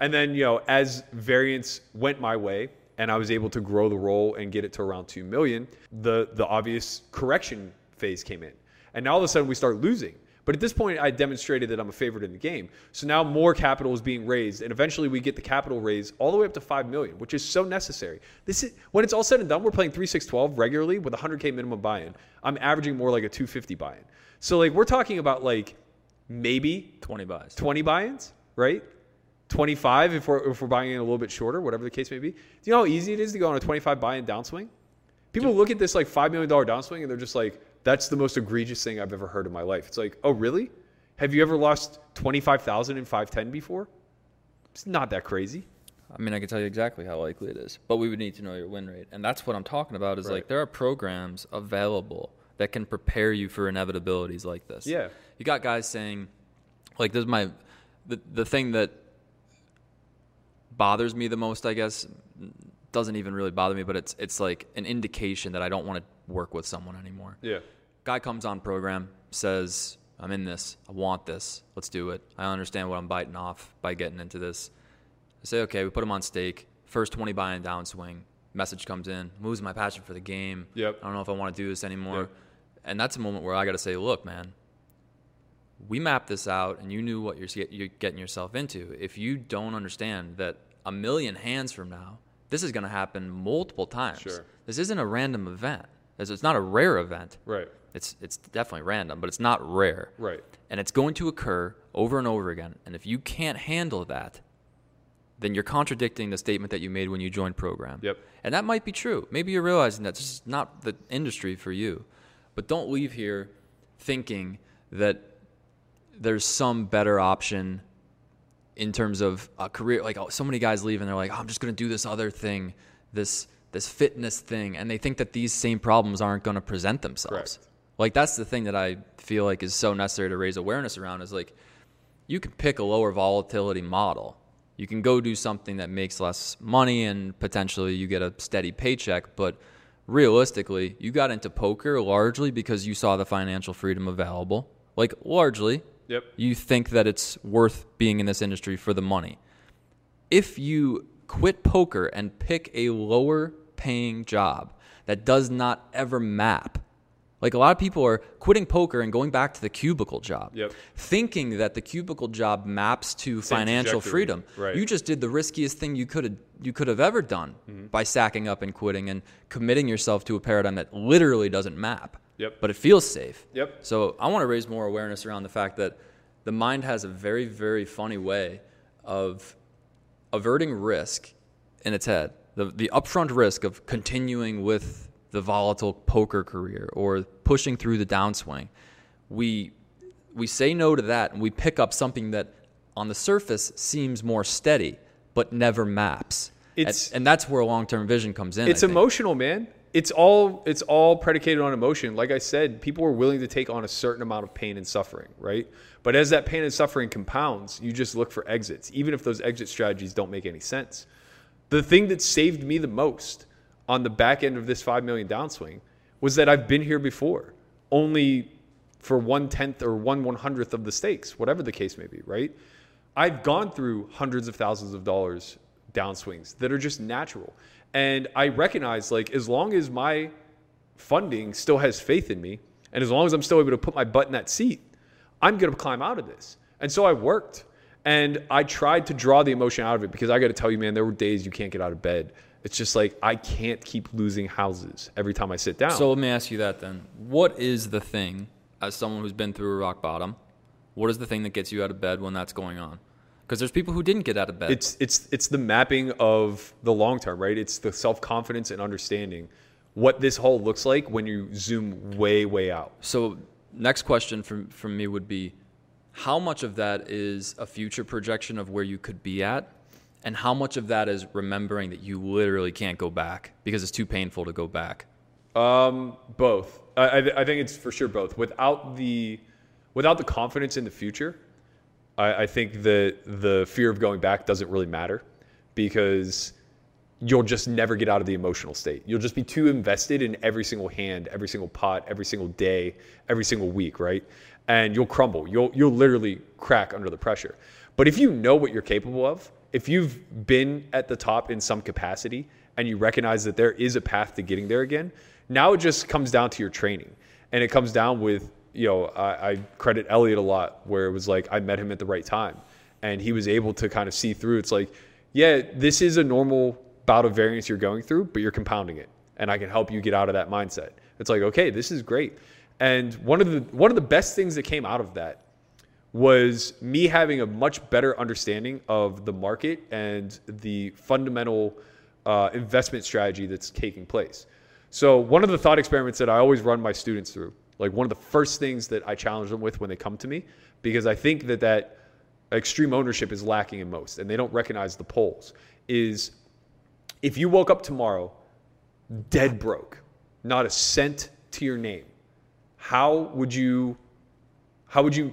And then, you know, as variance went my way, and I was able to grow the roll and get it to around 2 million, the obvious correction phase came in. And now all of a sudden we start losing. But at this point, I demonstrated that I'm a favorite in the game. So now more capital is being raised, and eventually we get the capital raise all the way up to 5 million, which is so necessary. This is when it's all said and done, we're playing 3-6-12 regularly with a 100K minimum buy-in. I'm averaging more like a 250 buy-in. So like we're talking about like maybe 20 buys. 20 buy-ins, right? 25 if we're buying in a little bit shorter, whatever the case may be. Do you know how easy it is to go on a 25 buy-in downswing? People look at this like $5 million downswing and they're just like, that's the most egregious thing I've ever heard in my life. It's like, oh, really? Have you ever lost $25,000 in 5-10 before? It's not that crazy. I mean, I can tell you exactly how likely it is, but we would need to know your win rate. And that's what I'm talking about is like there are programs available that can prepare you for inevitabilities like this. Yeah. You got guys saying, like, this is the thing that bothers me the most, I guess, doesn't even really bother me, but it's like an indication that I don't want to work with someone anymore. Yeah. Guy comes on program, says, I'm in this. I want this. Let's do it. I understand what I'm biting off by getting into this. I say, okay, we put him on stake. First 20 buy-in downswing. Message comes in. I'm losing my passion for the game. Yep. I don't know if I want to do this anymore. Yep. And that's a moment where I got to say, look, man, we mapped this out, and you knew what you're getting yourself into. If you don't understand that a million hands from now, this is going to happen multiple times. Sure. This isn't a random event. It's not a rare event. Right. It's definitely random, but it's not rare. Right. And it's going to occur over and over again. And if you can't handle that, then you're contradicting the statement that you made when you joined program. Yep. And that might be true. Maybe you're realizing that's just not the industry for you. But don't leave here thinking that there's some better option in terms of a career. Like, so many guys leave and they're like, oh, I'm just going to do this other thing, this fitness thing. And they think that these same problems aren't going to present themselves. Correct. Like, that's the thing that I feel like is so necessary to raise awareness around is like, you can pick a lower volatility model. You can go do something that makes less money and potentially you get a steady paycheck, but realistically, you got into poker largely because you saw the financial freedom available. Like, largely. Yep. You think that it's worth being in this industry for the money. If you quit poker and pick a lower paying job that does not ever map, like a lot of people are quitting poker and going back to the cubicle job, yep, thinking that the cubicle job maps to financial freedom. Right. You just did the riskiest thing you could have ever done, mm-hmm, by sacking up and quitting and committing yourself to a paradigm that literally doesn't map. Yep. But it feels safe. Yep. So I want to raise more awareness around the fact that the mind has a very, very funny way of averting risk in its head. The upfront risk of continuing with the volatile poker career or pushing through the downswing. We say no to that and we pick up something that on the surface seems more steady but never maps. And that's where long-term vision comes in. It's emotional, man. It's all predicated on emotion. Like I said, people are willing to take on a certain amount of pain and suffering, right? But as that pain and suffering compounds, you just look for exits, even if those exit strategies don't make any sense. The thing that saved me the most on the back end of this $5 million downswing was that I've been here before, only for 1/10 or 1/100th of the stakes, whatever the case may be, right? I've gone through hundreds of thousands of dollars downswings that are just natural. And I recognize, like, as long as my funding still has faith in me, and as long as I'm still able to put my butt in that seat, I'm going to climb out of this. And so I worked. And I tried to draw the emotion out of it because I got to tell you, man, there were days you can't get out of bed. It's just like, I can't keep losing houses every time I sit down. So let me ask you that then. What is the thing, as someone who's been through a rock bottom, what is the thing that gets you out of bed when that's going on? Because there's people who didn't get out of bed. It's the mapping of the long term, right? It's the self-confidence and understanding what this whole looks like when you zoom way, way out. So next question from me would be, how much of that is a future projection of where you could be at? And how much of that is remembering that you literally can't go back because it's too painful to go back? Both. I think it's for sure both. Without the confidence in the future, I think that the fear of going back doesn't really matter because you'll just never get out of the emotional state. You'll just be too invested in every single hand, every single pot, every single day, every single week, right? And you'll crumble. You'll literally crack under the pressure. But if you know what you're capable of, if you've been at the top in some capacity and you recognize that there is a path to getting there again, now it just comes down to your training. And it comes down with, you know, I credit Elliot a lot, where it was like I met him at the right time and he was able to kind of see through. It's like, yeah, this is a normal bout of variance you're going through, but you're compounding it. And I can help you get out of that mindset. It's like, okay, this is great. And one of the best things that came out of that was me having a much better understanding of the market and the fundamental investment strategy that's taking place. So one of the thought experiments that I always run my students through, like one of the first things that I challenge them with when they come to me, because I think that extreme ownership is lacking in most, and they don't recognize the polls, is if you woke up tomorrow dead broke, not a cent to your name, how would you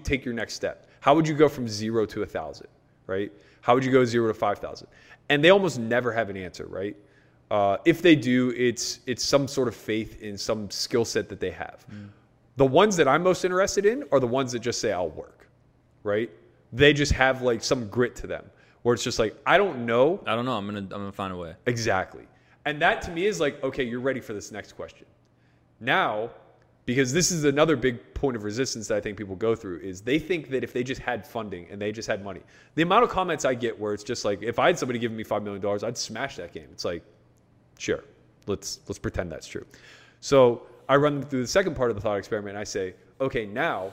take your next step? How would you go from 0 to 1,000, right? How would you go 0 to 5,000? And they almost never have an answer, right? If they do, it's some sort of faith in some skill set that they have. Mm. The ones that I'm most interested in are the ones that just say, I'll work, right? They just have like some grit to them where it's just like, I don't know. I'm gonna find a way. Exactly. And that to me is like, okay, you're ready for this next question. Now, because this is another big point of resistance that I think people go through, is they think that if they just had funding and they just had money, the amount of comments I get where it's just like, if I had somebody giving me $5 million, I'd smash that game. It's like, sure, let's pretend that's true. So I run through the second part of the thought experiment and I say, okay, now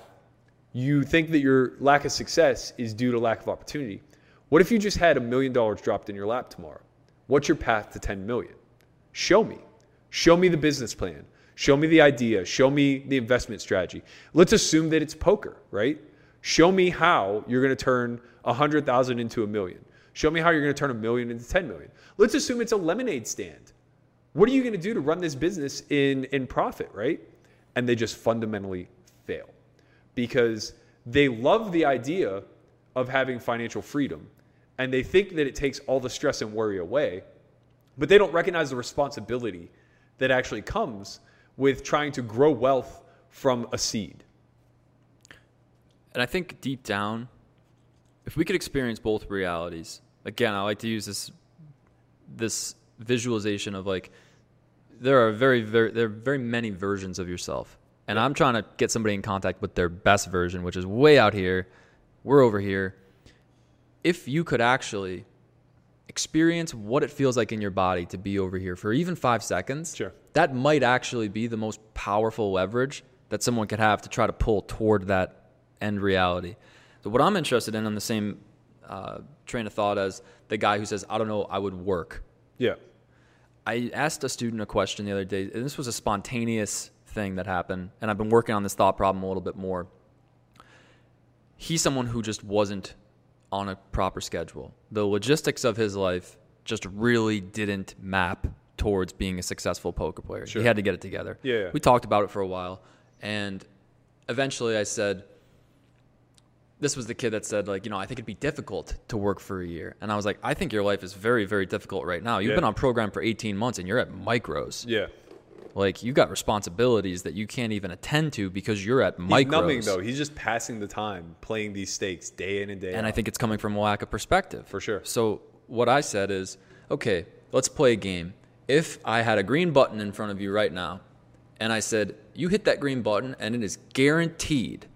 you think that your lack of success is due to lack of opportunity. What if you just had $1 million dropped in your lap tomorrow? What's your path to 10 million? Show me. Show me the business plan. Show me the idea. Show me the investment strategy. Let's assume that it's poker, right? Show me how you're going to turn 100,000 into $1 million. Show me how you're going to turn $1 million into 10 million. Let's assume it's a lemonade stand. What are you going to do to run this business in profit, right? And they just fundamentally fail because they love the idea of having financial freedom and they think that it takes all the stress and worry away, but they don't recognize the responsibility that actually comes with trying to grow wealth from a seed. And I think deep down, if we could experience both realities, again, I like to use this visualization of like, there are very many versions of yourself. And yeah. I'm trying to get somebody in contact with their best version, which is way out here. We're over here. If you could actually experience what it feels like in your body to be over here for even 5 seconds, sure, that might actually be the most powerful leverage that someone could have to try to pull toward that end reality. So what I'm interested in on the same train of thought as the guy who says, I don't know, I would work. Yeah. I asked a student a question the other day, and this was a spontaneous thing that happened, and I've been working on this thought problem a little bit more. He's someone who just wasn't on a proper schedule. The logistics of his life just really didn't map towards being a successful poker player. Sure. He had to get it together. Yeah. We talked about it for a while, and eventually I said, this was the kid that said, like, you know, I think it'd be difficult to work for a year. And I was like, I think your life is very, very difficult right now. You've been on program for 18 months and you're at micros. Yeah. Like, you got responsibilities that you can't even attend to because you're at micros. He's numbing, though. He's just passing the time playing these stakes day in and day out. And I think it's coming from a lack of perspective. For sure. So what I said is, okay, let's play a game. If I had a green button in front of you right now and I said, you hit that green button and it is guaranteed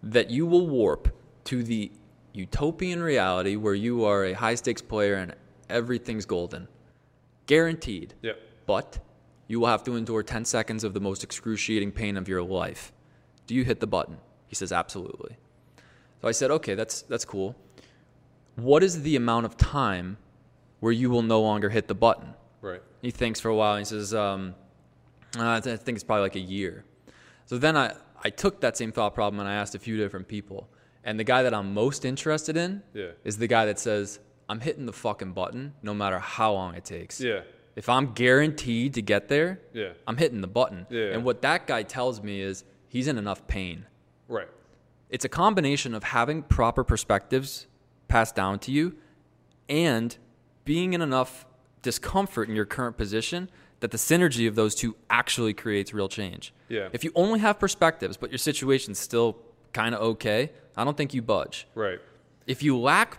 that you will warp to the utopian reality where you are a high-stakes player and everything's golden. Guaranteed. Yep. But you will have to endure 10 seconds of the most excruciating pain of your life. Do you hit the button? He says, absolutely. So I said, okay, that's cool. What is the amount of time where you will no longer hit the button? Right. He thinks for a while. And he says, I think it's probably like a year. So then I took that same thought problem and I asked a few different people. And the guy that I'm most interested in is the guy that says, I'm hitting the fucking button no matter how long it takes. Yeah. If I'm guaranteed to get there, I'm hitting the button. Yeah. And what that guy tells me is he's in enough pain. Right. It's a combination of having proper perspectives passed down to you and being in enough discomfort in your current position that the synergy of those two actually creates real change. Yeah. If you only have perspectives, but your situation's still kind of okay, I don't think you budge. Right. If you lack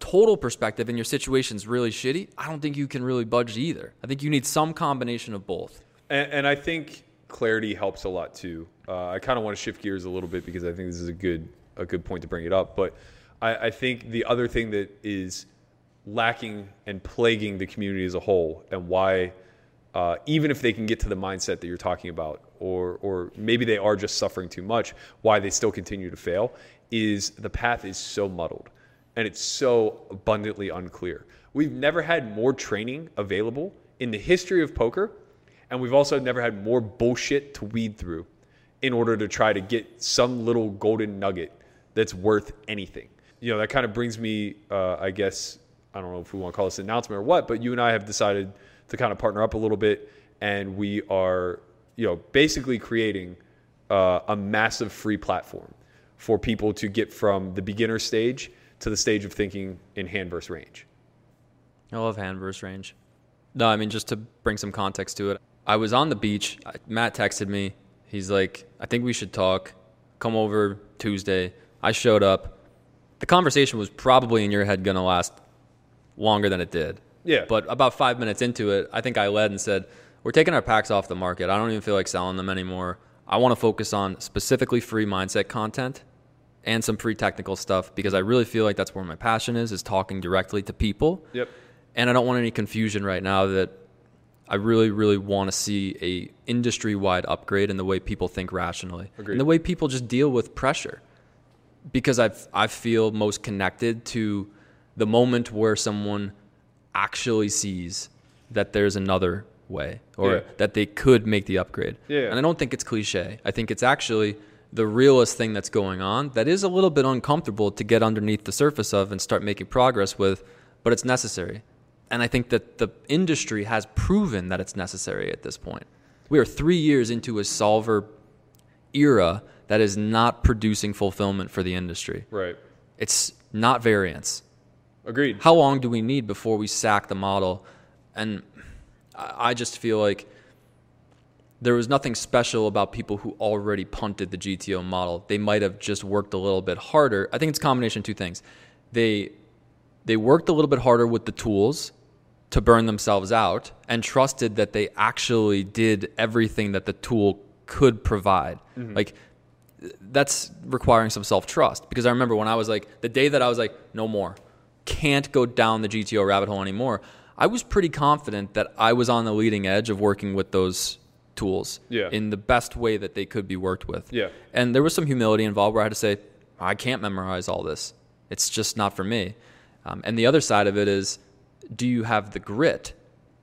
total perspective and your situation's really shitty, I don't think you can really budge either. I think you need some combination of both. And I think clarity helps a lot too. I kind of want to shift gears a little bit because I think this is a good point to bring it up. But I think the other thing that is lacking and plaguing the community as a whole and why... even if they can get to the mindset that you're talking about, or maybe they are just suffering too much, why they still continue to fail, is the path is so muddled and it's so abundantly unclear. We've never had more training available in the history of poker, and we've also never had more bullshit to weed through in order to try to get some little golden nugget that's worth anything. You know, that kind of brings me, I guess, I don't know if we want to call this an announcement or what, but you and I have decided to kind of partner up a little bit, and we are, you know, basically creating a massive free platform for people to get from the beginner stage to the stage of thinking in hand versus range. I love hand versus range. No, I mean, just to bring some context to it, I was on the beach. Matt texted me. He's like, I think we should talk. Come over Tuesday. I showed up. The conversation was probably in your head going to last longer than it did. Yeah. But about 5 minutes into it, I think I led and said, we're taking our packs off the market. I don't even feel like selling them anymore. I want to focus on specifically free mindset content and some free technical stuff because I really feel like that's where my passion is talking directly to people. Yep. And I don't want any confusion right now that I really, really want to see a industry-wide upgrade in the way people think rationally. Agreed. And the way people just deal with pressure because I feel most connected to the moment where someone actually sees that there's another way or that they could make the upgrade. Yeah. And I don't think it's cliche. I think it's actually the realest thing that's going on that is a little bit uncomfortable to get underneath the surface of and start making progress with, but it's necessary. And I think that the industry has proven that it's necessary at this point. We are 3 years into a solver era that is not producing fulfillment for the industry. Right. It's not variance. Agreed. How long do we need before we sack the model? And I just feel like there was nothing special about people who already punted the GTO model. They might have just worked a little bit harder. I think it's a combination of two things. They worked a little bit harder with the tools to burn themselves out and trusted that they actually did everything that the tool could provide. Mm-hmm. Like, that's requiring some self-trust, because I remember when I was like, the day that I was like, no more, can't go down the GTO rabbit hole anymore, I was pretty confident that I was on the leading edge of working with those tools in the best way that they could be worked with. Yeah. And there was some humility involved where I had to say, I can't memorize all this. It's just not for me. And the other side of it is, do you have the grit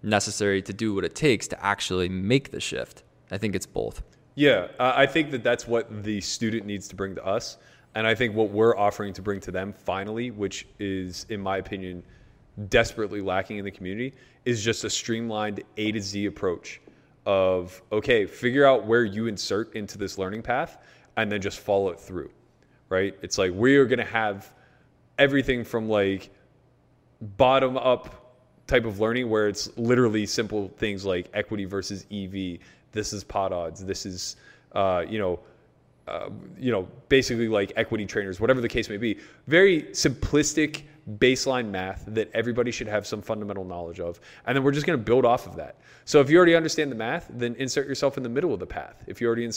necessary to do what it takes to actually make the shift? I think it's both. Yeah, I think that that's what the student needs to bring to us. And I think what we're offering to bring to them finally, which is, in my opinion, desperately lacking in the community, is just a streamlined A to Z approach of, okay, figure out where you insert into this learning path and then just follow it through, right? It's like, we are going to have everything from like bottom up type of learning where it's literally simple things like equity versus EV. This is pot odds. This is, basically like equity trainers, whatever the case may be. Very simplistic baseline math that everybody should have some fundamental knowledge of. And then we're just going to build off of that. So if you already understand the math, then insert yourself in the middle of the path. If you already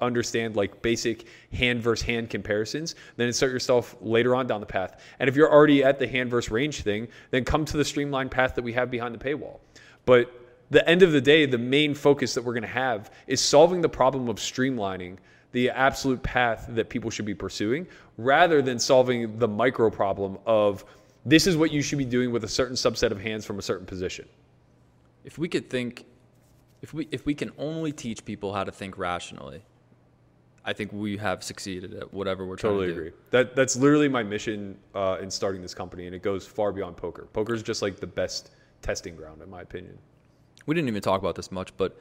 understand like basic hand versus hand comparisons, then insert yourself later on down the path. And if you're already at the hand versus range thing, then come to the streamlined path that we have behind the paywall. But the end of the day, the main focus that we're going to have is solving the problem of streamlining the absolute path that people should be pursuing, rather than solving the micro problem of this is what you should be doing with a certain subset of hands from a certain position. If we could think, if we can only teach people how to think rationally, I think we have succeeded at whatever we're trying to do. Totally agree. That's literally my mission in starting this company, and it goes far beyond poker. Poker is just like the best testing ground, in my opinion. We didn't even talk about this much, but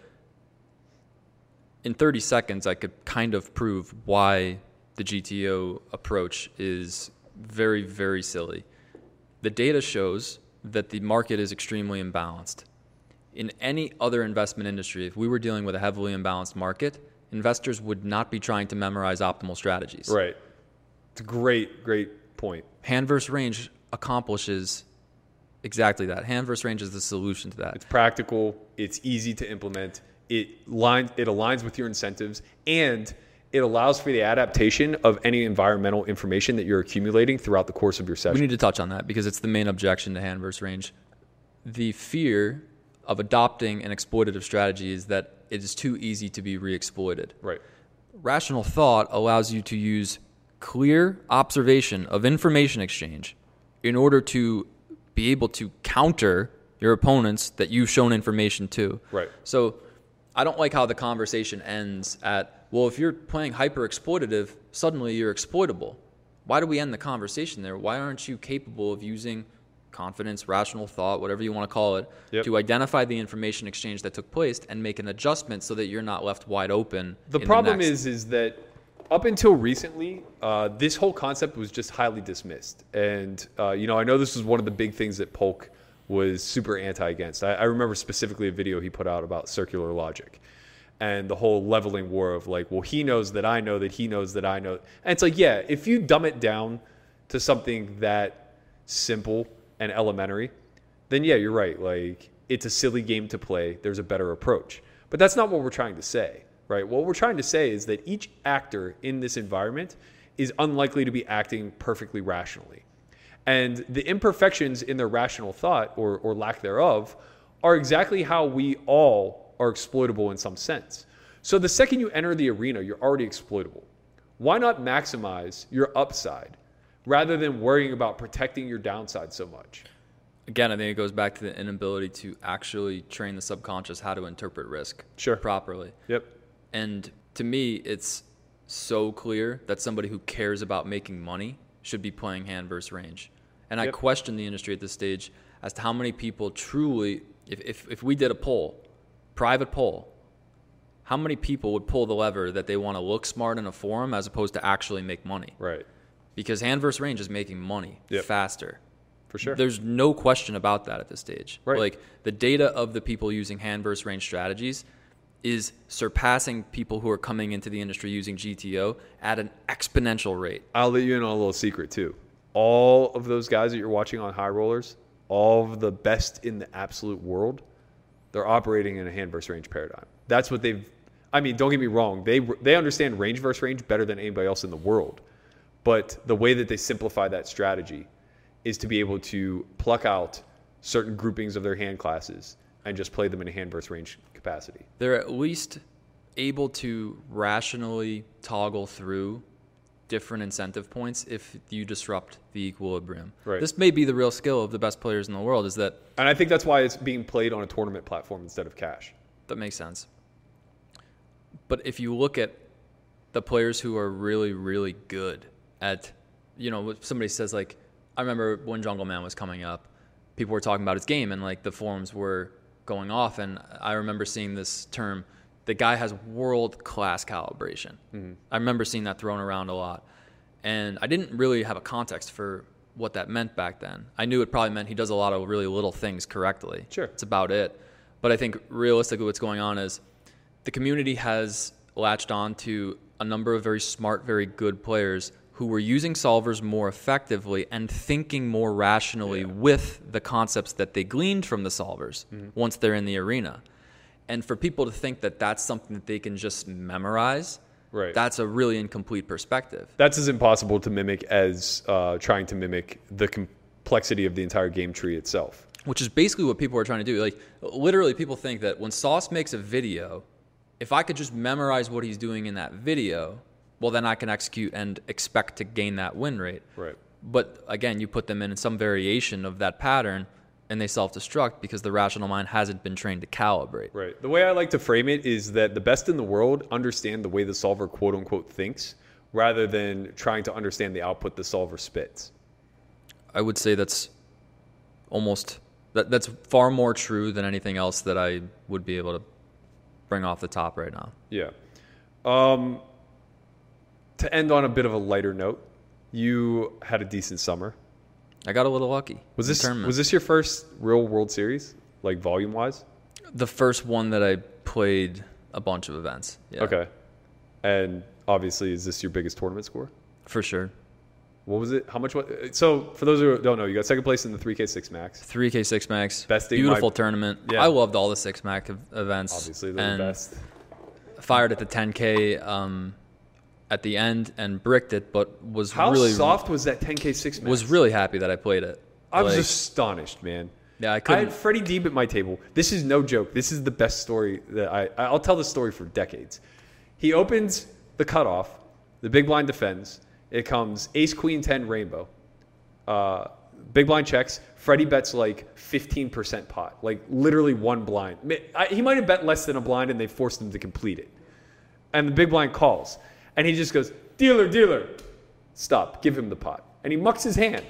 in 30 seconds, I could kind of prove why the GTO approach is very, very silly. The data shows that the market is extremely imbalanced. In any other investment industry, if we were dealing with a heavily imbalanced market, investors would not be trying to memorize optimal strategies. Right. It's a great, great point. Hand versus range accomplishes exactly that. Hand versus range is the solution to that. It's practical. It's easy to implement. It aligns with your incentives, and it allows for the adaptation of any environmental information that you're accumulating throughout the course of your session. We need to touch on that because it's the main objection to hand versus range. The fear of adopting an exploitative strategy is that it is too easy to be re-exploited. Right. Rational thought allows you to use clear observation of information exchange in order to be able to counter your opponents that you've shown information to. Right. So I don't like how the conversation ends at, well, if you're playing hyper-exploitative, suddenly you're exploitable. Why do we end the conversation there? Why aren't you capable of using confidence, rational thought, whatever you want to call it, to identify the information exchange that took place and make an adjustment so that you're not left wide open? The problem is that up until recently, this whole concept was just highly dismissed. And, I know this was one of the big things that Polk was super anti-against. I remember specifically a video he put out about circular logic and the whole leveling war of like, well, he knows that I know that he knows that I know. And it's like, yeah, if you dumb it down to something that simple and elementary, then yeah, you're right. Like, it's a silly game to play. There's a better approach. But that's not what we're trying to say, right? What we're trying to say is that each actor in this environment is unlikely to be acting perfectly rationally. And the imperfections in their rational thought, or lack thereof, are exactly how we all are exploitable in some sense. So the second you enter the arena, you're already exploitable. Why not maximize your upside rather than worrying about protecting your downside so much? Again, I think it goes back to the inability to actually train the subconscious how to interpret risk properly. Yep. And to me, it's so clear that somebody who cares about making money should be playing hand versus range. And I question the industry at this stage as to how many people truly, if we did a poll, private poll, how many people would pull the lever that they want to look smart in a forum as opposed to actually make money? Right. Because hand versus range is making money faster. For sure. There's no question about that at this stage. Right. Like, the data of the people using hand versus range strategies is surpassing people who are coming into the industry using GTO at an exponential rate. I'll let you in on a little secret too. All of those guys that you're watching on High Rollers, all of the best in the absolute world, they're operating in a hand versus range paradigm. That's what they've, I mean, don't get me wrong. They understand range versus range better than anybody else in the world. But the way that they simplify that strategy is to be able to pluck out certain groupings of their hand classes and just play them in a hand versus range capacity. They're at least able to rationally toggle through different incentive points if you disrupt the equilibrium. Right. This may be the real skill of the best players in the world, is that... And I think that's why it's being played on a tournament platform instead of cash. That makes sense. But if you look at the players who are really, really good at, you know, somebody says, like, I remember when Jungleman was coming up, people were talking about his game and, like, the forums were going off. And I remember seeing this term, the guy has world-class calibration. Mm-hmm. I remember seeing that thrown around a lot. And I didn't really have a context for what that meant back then. I knew it probably meant he does a lot of really little things correctly. Sure. It's about it. But I think realistically what's going on is the community has latched on to a number of very smart, very good players who were using solvers more effectively and thinking more rationally with the concepts that they gleaned from the solvers once they're in the arena. And for people to think that that's something that they can just memorize, that's a really incomplete perspective. That's as impossible to mimic as trying to mimic the complexity of the entire game tree itself. Which is basically what people are trying to do. Like, literally, people think that when Sauce makes a video, if I could just memorize what he's doing in that video, well, then I can execute and expect to gain that win rate. Right. But again, you put them in some variation of that pattern and they self-destruct because the rational mind hasn't been trained to calibrate. Right. The way I like to frame it is that the best in the world understand the way the solver quote-unquote thinks rather than trying to understand the output the solver spits. I would say that's almost... That's far more true than anything else that I would be able to bring off the top right now. Yeah. To end on a bit of a lighter note, you had a decent summer. I got a little lucky. Was this your first real World Series, like volume-wise? The first one that I played a bunch of events. Yeah. Okay. And obviously, is this your biggest tournament score? For sure. What was it? How much? So for those who don't know, you got second place in the 3K6 Max. 3K6 Max. Best day. Beautiful tournament. Yeah. I loved all the 6 Max events. Obviously, they're the best. Fired at the 10K at the end and bricked it, but was How soft was that 10K6 Max? Was really happy that I played it. I was astonished, man. Yeah, I had Freddie Deeb at my table. This is no joke. This is the best story that I'll tell this story for decades. He opens the cutoff, the big blind defends. It comes ace, queen, 10, rainbow. Big blind checks. Freddie bets like 15% pot, like literally one blind. He might have bet less than a blind, and they forced him to complete it. And the big blind calls. And he just goes, dealer, stop, give him the pot. And he mucks his hand.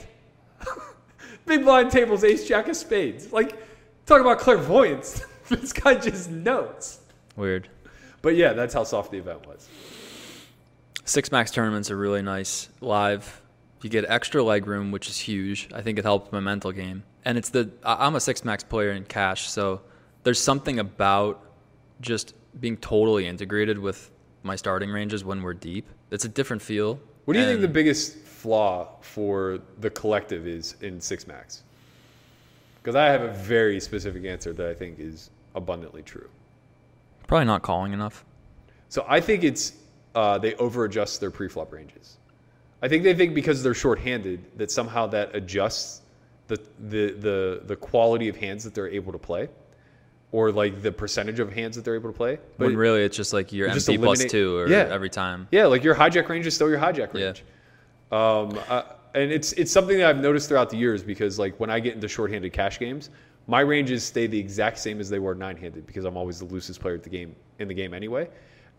Big blind tables ace, jack of spades. Like, talk about clairvoyance. This guy just knows. Weird. But yeah, that's how soft the event was. 6 Max tournaments are really nice live. You get extra leg room, which is huge. I think it helped my mental game. And it's I'm a 6 Max player in cash, so there's something about just being totally integrated with my starting ranges when we're deep. It's a different feel. What do you think the biggest flaw for the collective is in 6 Max? Because I have a very specific answer that I think is abundantly true. Probably not calling enough. So I think it's... they over-adjust their pre-flop ranges. I think they think because they're short-handed that somehow that adjusts the quality of hands that they're able to play, or like the percentage of hands that they're able to play. But when really it's just like your MP plus 2 or every time. Yeah, like your hijack range is still your hijack range. Yeah. And it's something that I've noticed throughout the years because like when I get into short-handed cash games, my ranges stay the exact same as they were nine-handed because I'm always the loosest player in the game anyway.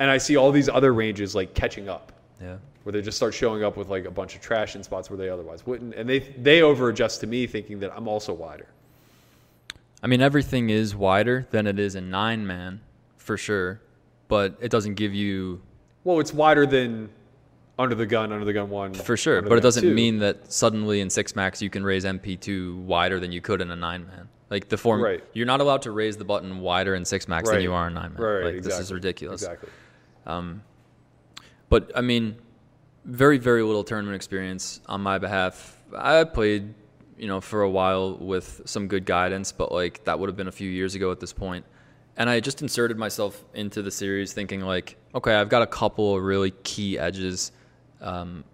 And I see all these other ranges like catching up, where they just start showing up with like a bunch of trash in spots where they otherwise wouldn't, and they over adjust to me thinking that I'm also wider. I mean, everything is wider than it is in 9-man for sure, but it doesn't give you. Well, it's wider than under the gun 1 for sure, but it doesn't mean that suddenly in 6 Max you can raise MP2 wider than you could in a 9-man. Like the form, right. You're not allowed to raise the button wider in 6 max right. than you are in 9 max. Right, like exactly. This is ridiculous. Exactly. But I mean, very, very little tournament experience on my behalf. I played, for a while with some good guidance, but like that would have been a few years ago at this point. And I just inserted myself into the series thinking like, okay, I've got a couple of really key edges. I'm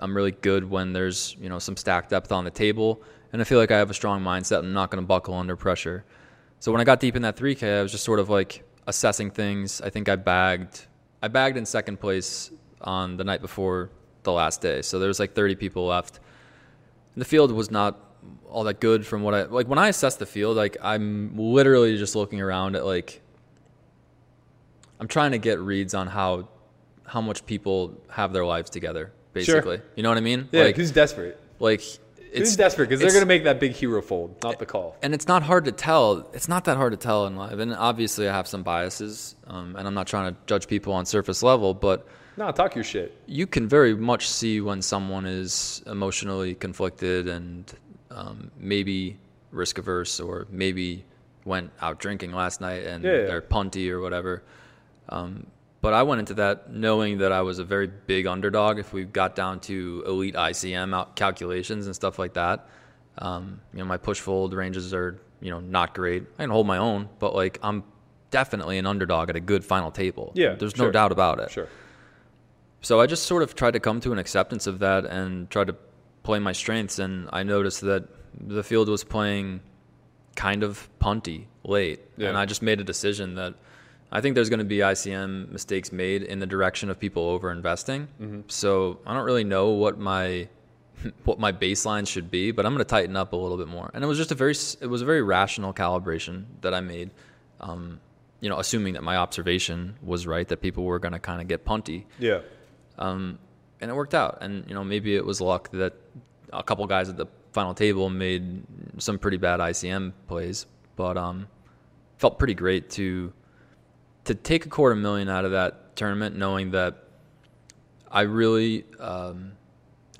really good when there's, some stack depth on the table. And I feel like I have a strong mindset. I'm not going to buckle under pressure. So when I got deep in that 3K, I was just sort of like assessing things. I think I bagged in second place on the night before the last day. So there was like 30 people left. And the field was not all that good from what when I assess the field, like I'm literally just looking around at like, I'm trying to get reads on how much people have their lives together, basically. Sure. You know what I mean? Yeah, like, who's desperate? Like, it's desperate because they're going to make that big hero fold, not the call. And it's not hard to tell. It's not that hard to tell in live. And obviously I have some biases, and I'm not trying to judge people on surface level, but... No, talk your shit. You can very much see when someone is emotionally conflicted and maybe risk-averse, or maybe went out drinking last night and they're punty or whatever. But I went into that knowing that I was a very big underdog if we got down to elite ICM calculations and stuff like that. My push-fold ranges are, not great. I can hold my own, but, like, I'm definitely an underdog at a good final table. Yeah, there's no doubt about it. Sure. So I just sort of tried to come to an acceptance of that and tried to play my strengths, and I noticed that the field was playing kind of punty late, and I just made a decision that I think there's going to be ICM mistakes made in the direction of people over-investing. Mm-hmm. So I don't really know what my baseline should be, but I'm going to tighten up a little bit more. And it was just a very rational calibration that I made, assuming that my observation was right, that people were going to kind of get punty. Yeah. And it worked out. And, maybe it was luck that a couple guys at the final table made some pretty bad ICM plays, but felt pretty great to take $250,000 out of that tournament, knowing that I really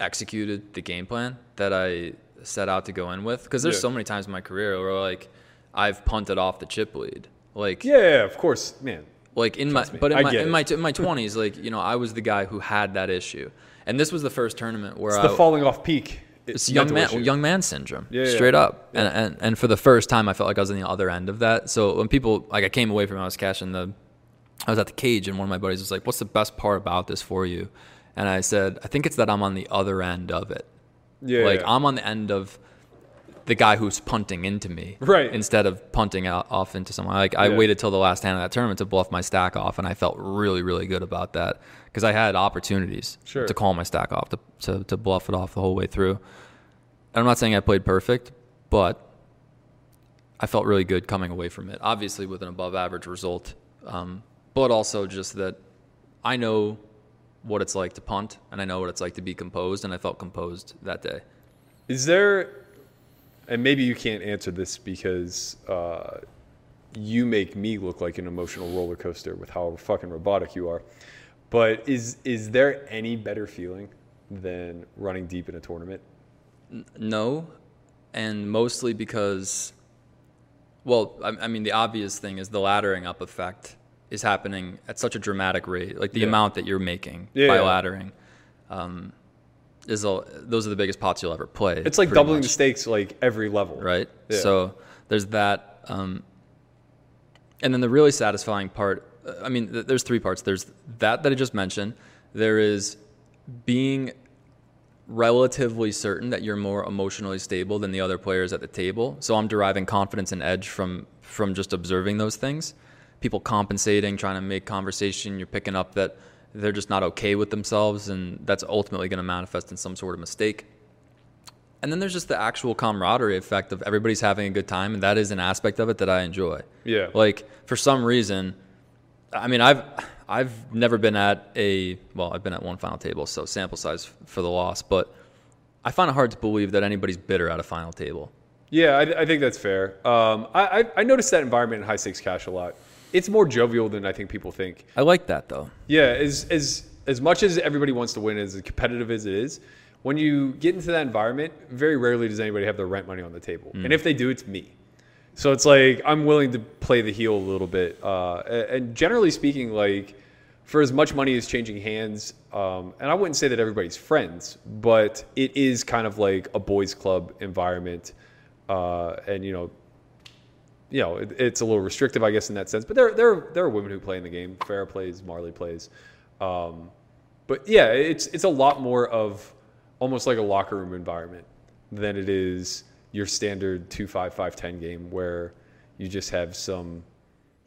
executed the game plan that I set out to go in with. Because there's so many times in my career where, like, I've punted off the chip lead. Like, yeah, of course, man. Like, in my 20s, like, I was the guy who had that issue. And this was the first tournament where it's the falling off peak. It's young man syndrome, straight up. Yeah. And for the first time, I felt like I was on the other end of that. So when people, like, I came away from it, I was at the cage, and one of my buddies was like, "What's the best part about this for you?" And I said, "I think it's that I'm on the other end of it." Yeah. Like, I'm on the end of the guy who's punting into me, right? Instead of punting out off into someone. Like, I waited till the last hand of that tournament to bluff my stack off, and I felt really, really good about that. Because I had opportunities to call my stack off, to bluff it off the whole way through. And I'm not saying I played perfect, but I felt really good coming away from it. Obviously with an above-average result, but also just that I know what it's like to punt, and I know what it's like to be composed, and I felt composed that day. Is there, and maybe you can't answer this because you make me look like an emotional roller coaster with how fucking robotic you are, but is there any better feeling than running deep in a tournament? No, and mostly because, the obvious thing is the laddering up effect is happening at such a dramatic rate. Like, the amount that you're making by laddering, those are the biggest pots you'll ever play. It's like doubling the stakes, like, every level. Right? Yeah. So there's that. And then the really satisfying part, there's three parts. There's that I just mentioned. There is being relatively certain that you're more emotionally stable than the other players at the table. So I'm deriving confidence and edge from just observing those things. People compensating, trying to make conversation. You're picking up that they're just not okay with themselves, and that's ultimately going to manifest in some sort of mistake. And then there's just the actual camaraderie effect of everybody's having a good time, and that is an aspect of it that I enjoy. Yeah. Like, for some reason... I've never been at I've been at one final table, so sample size for the loss, but I find it hard to believe that anybody's bitter at a final table. Yeah, I think that's fair. I noticed that environment in high stakes cash a lot. It's more jovial than I think people think. I like that, though. Yeah, as much as everybody wants to win, as competitive as it is, when you get into that environment, very rarely does anybody have their rent money on the table. Mm. And if they do, it's me. So it's like I'm willing to play the heel a little bit. And generally speaking, like for as much money as changing hands, and I wouldn't say that everybody's friends, but it is kind of like a boys club environment. And, you know, it's a little restrictive, I guess, in that sense. But there are women who play in the game. Farrah plays, Marley plays. But yeah, it's a lot more of almost like a locker room environment than it is your standard 2-5-5-10 game where you just have some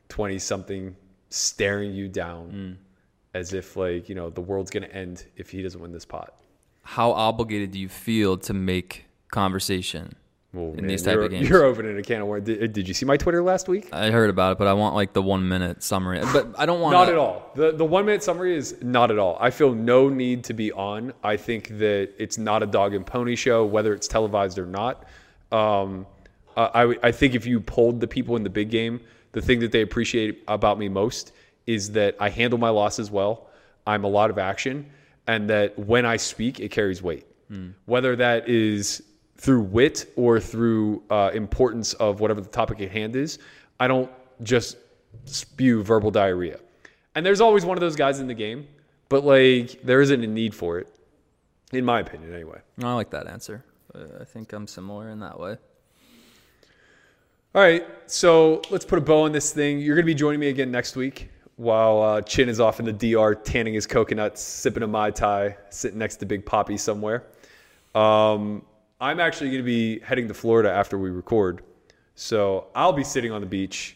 20-something staring you down as if, like, you know, the world's going to end if he doesn't win this pot. How obligated do you feel to make conversation in these type of games? You're opening a can of worms. Did you see my Twitter last week? I heard about it, but I want, like, the 1-minute summary. But I don't want Not at all. The 1-minute summary is not at all. I feel no need to be on. I think that it's not a dog and pony show, whether it's televised or not. I think if you polled the people in the big game, the thing that they appreciate about me most is that I handle my losses well. I'm a lot of action, and that when I speak, it carries weight. Whether that is through wit or through importance of whatever the topic at hand is, I don't just spew verbal diarrhea. And there's always one of those guys in the game, but like there isn't a need for it, in my opinion, anyway. I like that answer. I think I'm similar in that way. All right, so let's put a bow on this thing. You're going to be joining me again next week while Chin is off in the DR tanning his coconuts, sipping a Mai Tai, sitting next to Big Poppy somewhere. I'm actually going to be heading to Florida after we record. So I'll be sitting on the beach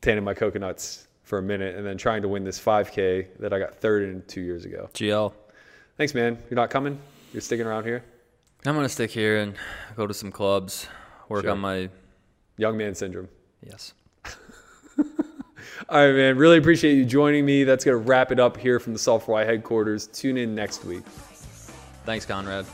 tanning my coconuts for a minute and then trying to win this 5K that I got third in 2 years ago. GL. Thanks, man. You're not coming? You're sticking around here? I'm going to stick here and go to some clubs, work on my young man syndrome. Yes. All right, man. Really appreciate you joining me. That's going to wrap it up here from the Solve for Why headquarters. Tune in next week. Thanks, Conrad.